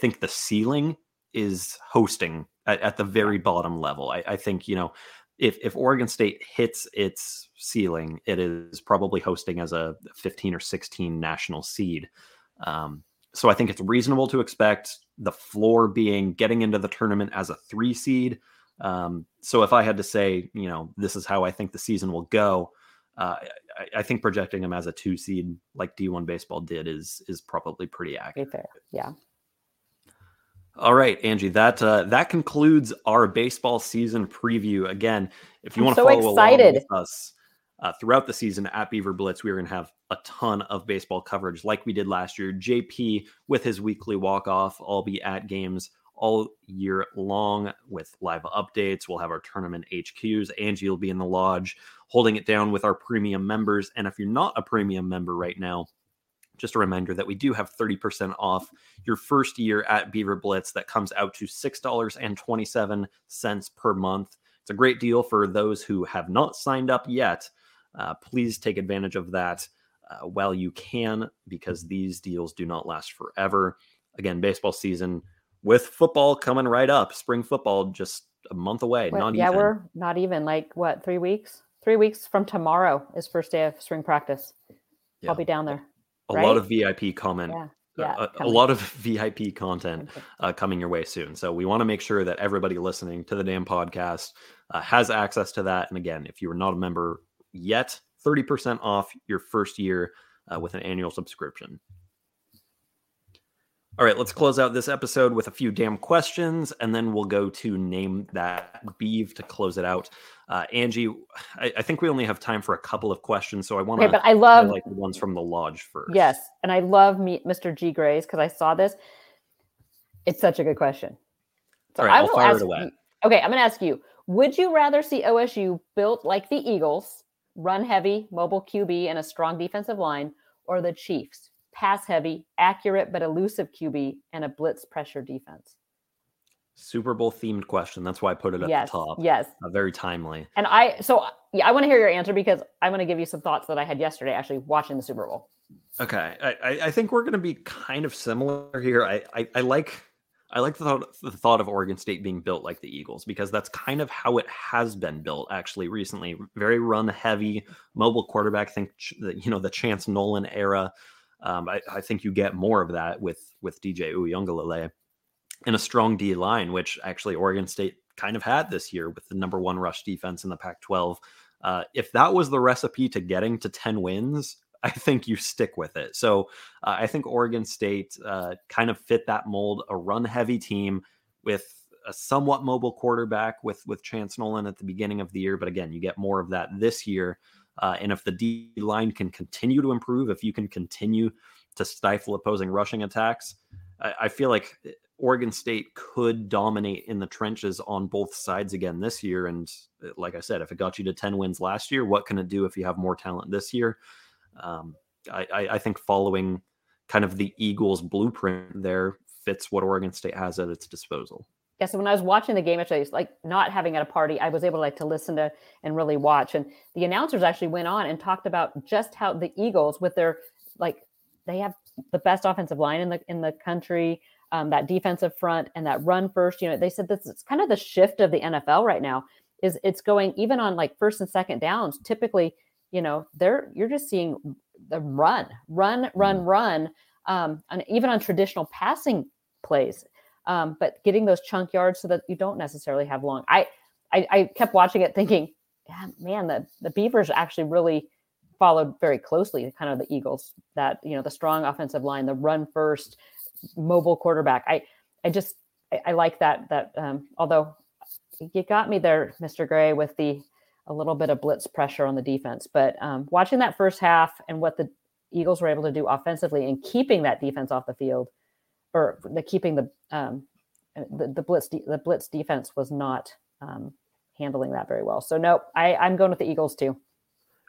think the ceiling is hosting at the very bottom level. I think, you know, if Oregon State hits its ceiling, it is probably hosting as a 15 or 16 national seed. So I think it's reasonable to expect the floor being getting into the tournament as a 3 seed. So if I had to say, you know, this is how I think the season will go, I think projecting them as a 2 seed like D1 baseball did is probably pretty accurate. Fair. Yeah. All right, Angie, that concludes our baseball season preview. Again, if you want to follow along with us throughout the season at Beaver Blitz, we're going to have a ton of baseball coverage like we did last year. JP with his weekly walk-off. I'll be at games all year long with live updates. We'll have our tournament HQs. Angie will be in the lodge holding it down with our premium members. And if you're not a premium member right now, just a reminder that we do have 30% off your first year at Beaver Blitz. That comes out to $6.27 per month. It's a great deal for those who have not signed up yet. Please take advantage of that while you can, because these deals do not last forever. Again, baseball season with football coming right up. Spring football just a month away. We're not even, like, what, 3 weeks? 3 weeks from tomorrow is first day of spring practice. Yeah. I'll be down there. A lot of VIP comment. A lot of VIP content coming your way soon. So we want to make sure that everybody listening to the damn podcast has access to that. And again, if you are not a member yet, 30% off your first year with an annual subscription. All right, let's close out this episode with a few damn questions, and then we'll go to Name That Beav to close it out. Angie, I think we only have time for a couple of questions, so I want to highlight the ones from the lodge first. Yes, and I love Meet Mr. G. Gray's because I saw this. It's such a good question. So all right, I'll fire it away. Okay, I'm going to ask you, would you rather see OSU built like the Eagles, run heavy, mobile QB, and a strong defensive line, or the Chiefs? Pass heavy, accurate but elusive QB, and a blitz pressure defense. Super Bowl themed question. That's why I put it at the top. Yes. Very timely. And I want to hear your answer because I want to give you some thoughts that I had yesterday actually watching the Super Bowl. Okay. I think we're going to be kind of similar here. I like the thought of Oregon State being built like the Eagles, because that's kind of how it has been built actually recently. Very run heavy, mobile quarterback. Think, you know, the Chance Nolan era. I think you get more of that with DJ Uiagalelei and a strong D line, which actually Oregon State kind of had this year with the number one rush defense in the Pac-12. If that was the recipe to getting to 10 wins, I think you stick with it. So I think Oregon State kind of fit that mold, a run heavy team with a somewhat mobile quarterback with Chance Nolan at the beginning of the year. But again, you get more of that this year. And if the D line can continue to improve, if you can continue to stifle opposing rushing attacks, I feel like Oregon State could dominate in the trenches on both sides again this year. And like I said, if it got you to 10 wins last year, what can it do if you have more talent this year? I think following kind of the Eagles blueprint there fits what Oregon State has at its disposal. Yeah, so when I was watching the game, actually, like not having at a party, I was able to listen to and really watch. And the announcers actually went on and talked about just how the Eagles, with their, like, they have the best offensive line in the country, that defensive front and that run first. You know, they said this is kind of the shift of the NFL right now. Is it's going even on like first and second downs. Typically, you know, you're just seeing the run, and even on traditional passing plays. But getting those chunk yards so that you don't necessarily have long. I kept watching it thinking, yeah, man, the Beavers actually really followed very closely kind of the Eagles, that, you know, the strong offensive line, the run first, mobile quarterback. I just I like that. Although you got me there, Mr. Gray, with a little bit of blitz pressure on the defense. But watching that first half and what the Eagles were able to do offensively and keeping that defense off the field, or the blitz defense was not handling that very well. So no, I'm going with the Eagles too.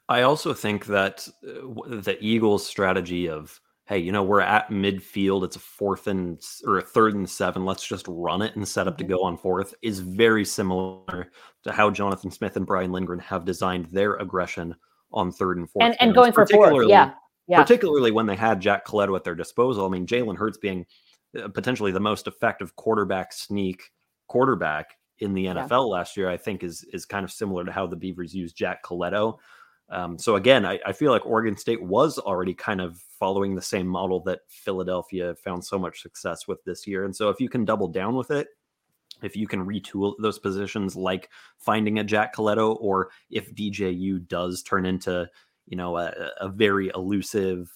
I also think that the Eagles' strategy of, hey, we're at midfield. It's a 3rd and 7. Let's just run it and set up to go on 4th is very similar to how Jonathan Smith and Brian Lindgren have designed their aggression on 3rd and 4th. And going for 4th. Yeah. Particularly when they had Jack Coletto at their disposal. I mean, Jalen Hurts being potentially the most effective sneak quarterback in the NFL last year, I think is kind of similar to how the Beavers used Jack Coletto. So again, I feel like Oregon State was already kind of following the same model that Philadelphia found so much success with this year. And so if you can double down with it, if you can retool those positions, like finding a Jack Coletto, or if DJU does turn into, a very elusive,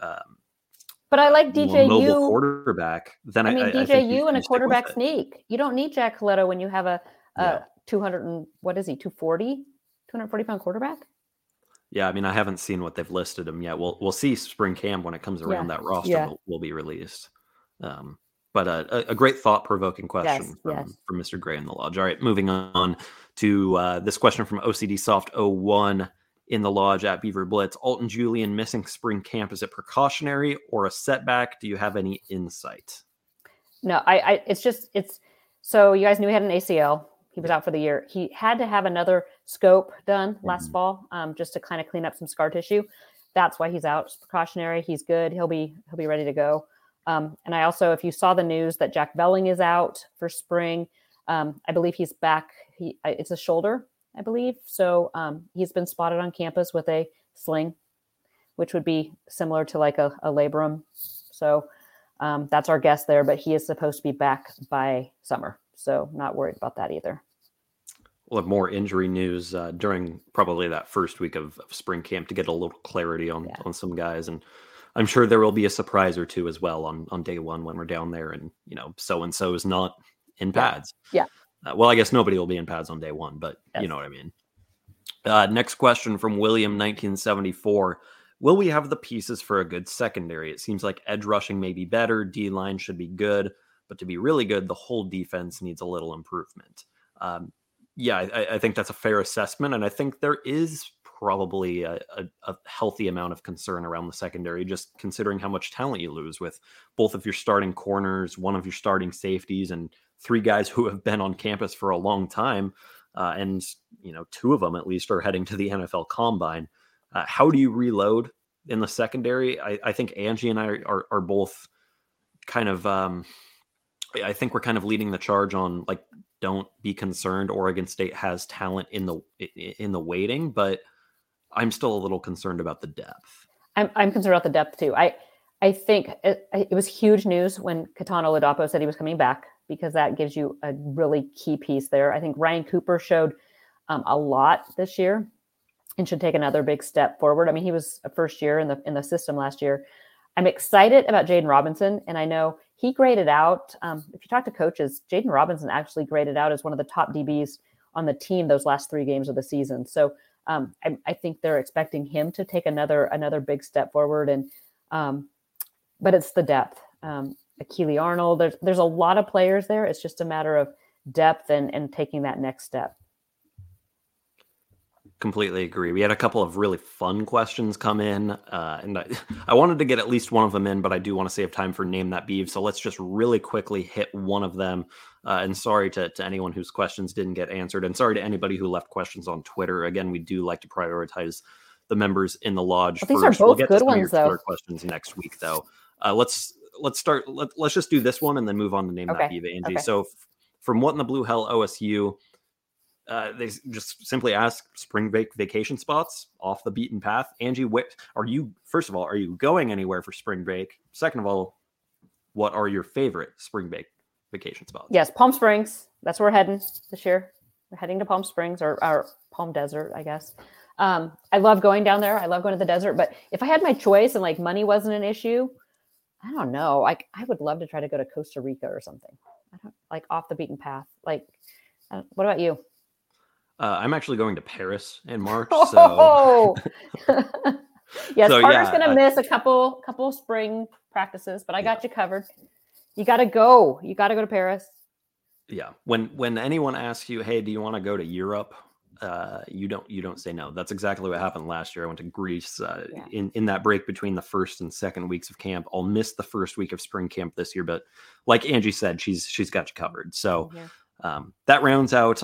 but I like DJU quarterback, then I think DJU and a quarterback sneak. You don't need Jack Coletto when you have a 200 and what is he? 240 pound quarterback. Yeah, I mean, I haven't seen what they've listed him yet. We'll see spring camp when it comes around. That roster will be released. But a great thought-provoking question from Mr. Gray in the Lodge. All right, moving on to this question from OCDSoft01 in the Lodge at Beaver Blitz. Alton Julian missing spring camp, is it precautionary or a setback? Do you have any insight? No, so you guys knew he had an ACL. He was out for the year. He had to have another scope done last fall, just to kind of clean up some scar tissue. That's why he's out. It's precautionary. He's good. He'll be ready to go. And I also, if you saw the news that Jack Velling is out for spring, I believe he's back. It's a shoulder, I believe. So he's been spotted on campus with a sling, which would be similar to like a labrum. So that's our guess there, but he is supposed to be back by summer. So not worried about that either. We'll have more injury news during probably that first week of spring camp to get a little clarity on some guys. And I'm sure there will be a surprise or two as well on day one when we're down there and, so-and-so is not in pads. Yeah. Well, I guess nobody will be in pads on day one, but you know what I mean? Next question from William, 1974. Will we have the pieces for a good secondary? It seems like edge rushing may be better. D-line should be good, but to be really good, the whole defense needs a little improvement. I think that's a fair assessment. And I think there is probably a healthy amount of concern around the secondary, just considering how much talent you lose with both of your starting corners, one of your starting safeties, and 3 guys who have been on campus for a long time. And, 2 of them at least are heading to the NFL Combine. How do you reload in the secondary? I think Angie and I are both kind of... I think we're kind of leading the charge on like, don't be concerned. Oregon State has talent in the waiting, but I'm still a little concerned about the depth. I'm concerned about the depth too. I think it was huge news when Ketan Oladapo said he was coming back, because that gives you a really key piece there. I think Ryan Cooper showed a lot this year and should take another big step forward. I mean, he was a first year in the system last year. I'm excited about Jaden Robinson, and I know he graded out. If you talk to coaches, Jaden Robinson actually graded out as one of the top DBs on the team those last 3 games of the season. So I think they're expecting him to take another big step forward. And but it's the depth. Akili Arnold. There's a lot of players there. It's just a matter of depth and taking that next step. Completely agree. We had a couple of really fun questions come in, and I wanted to get at least one of them in, but I do want to save time for Name That Beav. So let's just really quickly hit one of them. And sorry to anyone whose questions didn't get answered, and sorry to anybody who left questions on Twitter. Again, we do like to prioritize the members in the Lodge. These are both we'll get good to ones, though. Questions next week, though. Let's start. Let's just do this one and then move on to Name That Beav, Angie. Okay. So from What in the Blue Hell OSU. They just simply ask spring vacation spots off the beaten path. Angie, are you going anywhere for spring break? Second of all, what are your favorite spring vacation spots? Yes, Palm Springs. That's where we're heading this year. We're heading to Palm Springs or Palm Desert, I guess. I love going down there. I love going to the desert. But if I had my choice and like money wasn't an issue, I don't know. I would love to try to go to Costa Rica or something. like off the beaten path. Like, what about you? I'm actually going to Paris in March. Oh! So Carter's going to miss a couple spring practices, but I got you covered. You got to go. You got to go to Paris. Yeah. When anyone asks you, hey, do you want to go to Europe? You don't say no. That's exactly what happened last year. I went to Greece in that break between the first and second weeks of camp. I'll miss the first week of spring camp this year, but like Angie said, she's got you covered. So that rounds out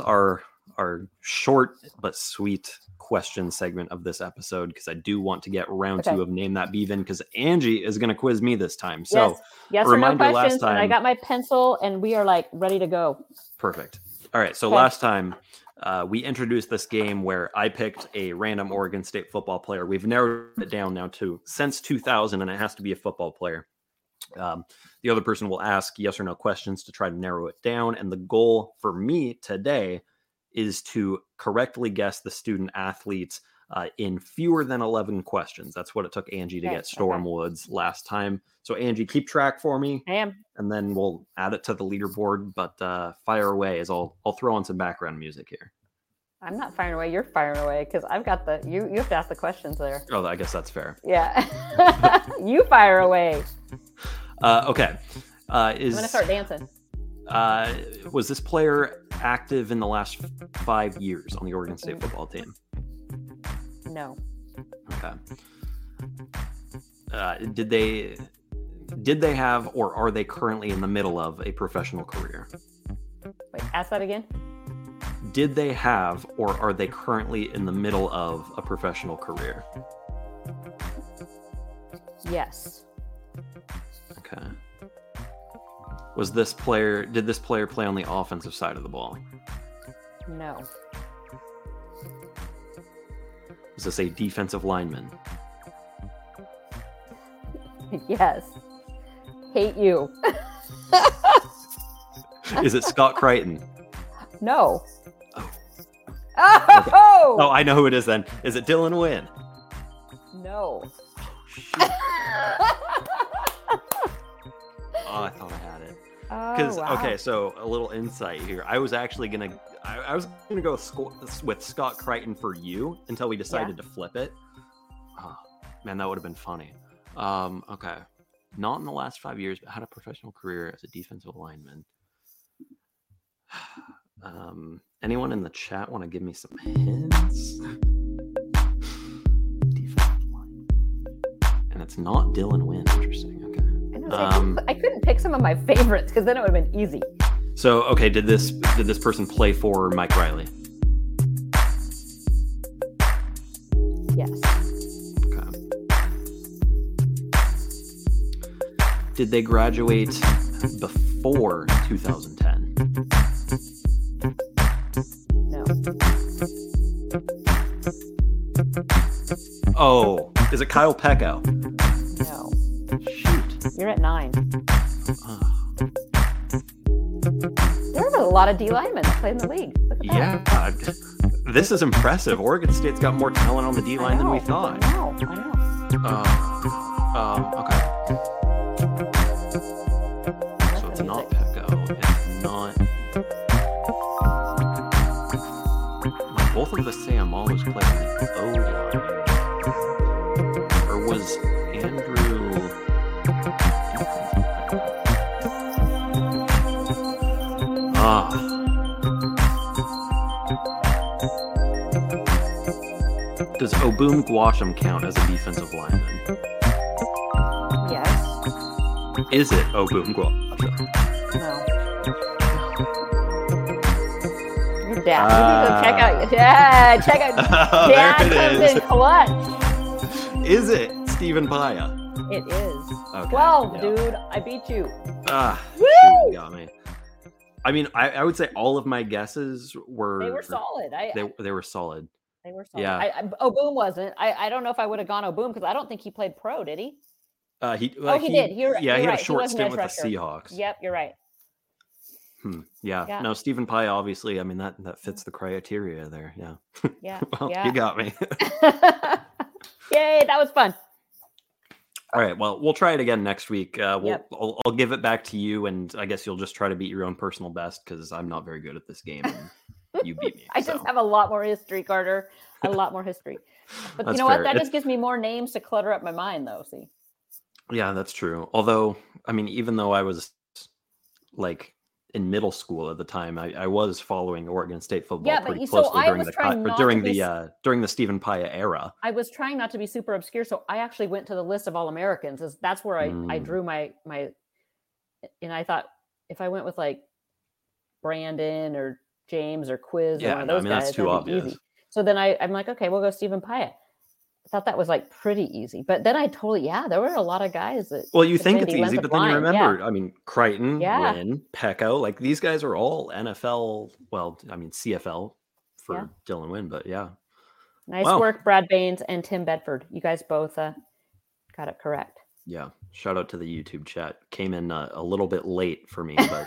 our short but sweet question segment of this episode, because I do want to get round two of Name That Beavin, because Angie is going to quiz me this time. So yes or no questions, last time, and I got my pencil and we are like ready to go. Perfect. All right. So last time we introduced this game where I picked a random Oregon State football player. We've narrowed it down now to since 2000, and it has to be a football player. The other person will ask yes or no questions to try to narrow it down. And the goal for me today is to correctly guess the student athletes in fewer than 11 questions. That's what it took Angie to get Stormwoods last time. So Angie, keep track for me. I am. And then we'll add it to the leaderboard, but fire away as I'll throw on some background music here. I'm not firing away. You're firing away because I've got you have to ask the questions there. Oh, I guess that's fair. Yeah. You fire away. Okay. I'm going to start dancing. Was this player active in the last 5 years on the Oregon State football team? No. Okay. Did they have, or are they currently in the middle of a professional career? Wait, ask that again. Did they have, or are they currently in the middle of a professional career? Yes. Okay. Did this player play on the offensive side of the ball? No. Is this a defensive lineman? Yes. Hate you. Is it Scott Crichton? No. Oh. Okay. Oh, I know who it is then. Is it Dylan Wynn? No. Oh, shit. Oh, I thought I had it. Because okay, so a little insight here. I was actually gonna, I was gonna go with Scott Crichton for you until we decided to flip it. Oh, man, that would have been funny. Okay, not in the last 5 years, but had a professional career as a defensive lineman. Anyone in the chat want to give me some hints? Defensive lineman, and it's not Dylan Wynn. Interesting. Okay. I couldn't pick some of my favorites because then it would have been easy. So, okay, did this person play for Mike Riley? Yes. Okay. Did they graduate before 2010? No. Oh, is it Kyle Pecco? No. You're at 9. There were a lot of D linemen that played in the league. Look at that. Yeah, this is impressive. Oregon State's got more talent on the D line than we thought. I know. Okay. So it's not Pecco. It's not. Like, both of the Samalos played on the O line. Or was Andrew? Does Obum Gwasham count as a defensive lineman? Yes. Is it Obum Gwasham? No. Your dad. Check out. Dad comes in clutch. Is it Stephen Paya? It is. Okay, 12, dude. I beat you. Woo! You got me. I mean, I would say all of my guesses were... They were solid. They were solid. They were solid. Yeah. Obum wasn't. I don't know if I would have gone Obum because I don't think he played pro, did he? He did. He had a short stint with the Seahawks. Yep, you're right. Yeah. No, Stephen Pye, obviously. I mean, that fits the criteria there. Yeah. Yeah. Well, you got me. Yay, that was fun. All right. Well, we'll try it again next week. I'll give it back to you, and I guess you'll just try to beat your own personal best because I'm not very good at this game. You beat me. I just have a lot more history, Carter. A lot more history. But you know what? That just gives me more names to clutter up my mind, though. See? Yeah, that's true. Although, I mean, even though I was like in middle school at the time, I was following Oregon State football pretty closely during the Stephen Paya era. I was trying not to be super obscure, so I actually went to the list of All-Americans. That's where I drew my and I thought if I went with like Brandon or James or Quiz, or one of those guys, that's too obvious. Easy. So then I'm like, okay, we'll go Stephen Paya. I thought that was like pretty easy, but then I totally, there were a lot of guys that. Well, you think it's easy, but then you remember, I mean, Crichton, Wynn, Pecco, like these guys are all NFL. Well, I mean, CFL for Dylan Wynn, but Nice work, Brad Baines and Tim Bedford. You guys both got it correct. Yeah. Shout out to the YouTube chat. Came in a little bit late for me, but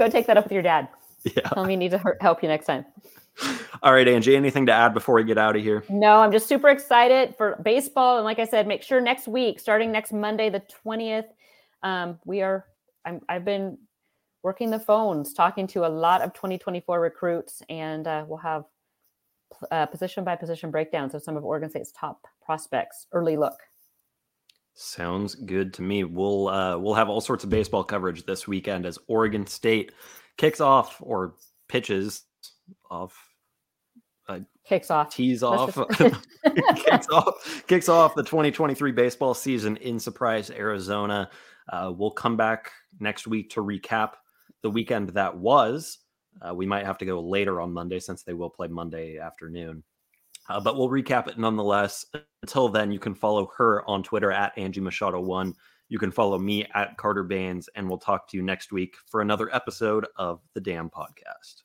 go take that up with your dad. Yeah. Tell him you need to help you next time. All right, Angie, anything to add before we get out of here? No, I'm just super excited for baseball. And like I said, make sure next week, starting next Monday, the 20th, I've been working the phones, talking to a lot of 2024 recruits, and we'll have position by position breakdowns of some of Oregon State's top prospects. Early look. Sounds good to me. We'll have all sorts of baseball coverage this weekend as Oregon State kicks off the 2023 baseball season in Surprise, Arizona. We'll come back next week to recap the weekend that was. We might have to go later on Monday since they will play Monday afternoon, but we'll recap it nonetheless. Until then, you can follow her on Twitter at Angie Machado1. You can follow me at Carter Bahns, and we'll talk to you next week for another episode of The Damn Podcast.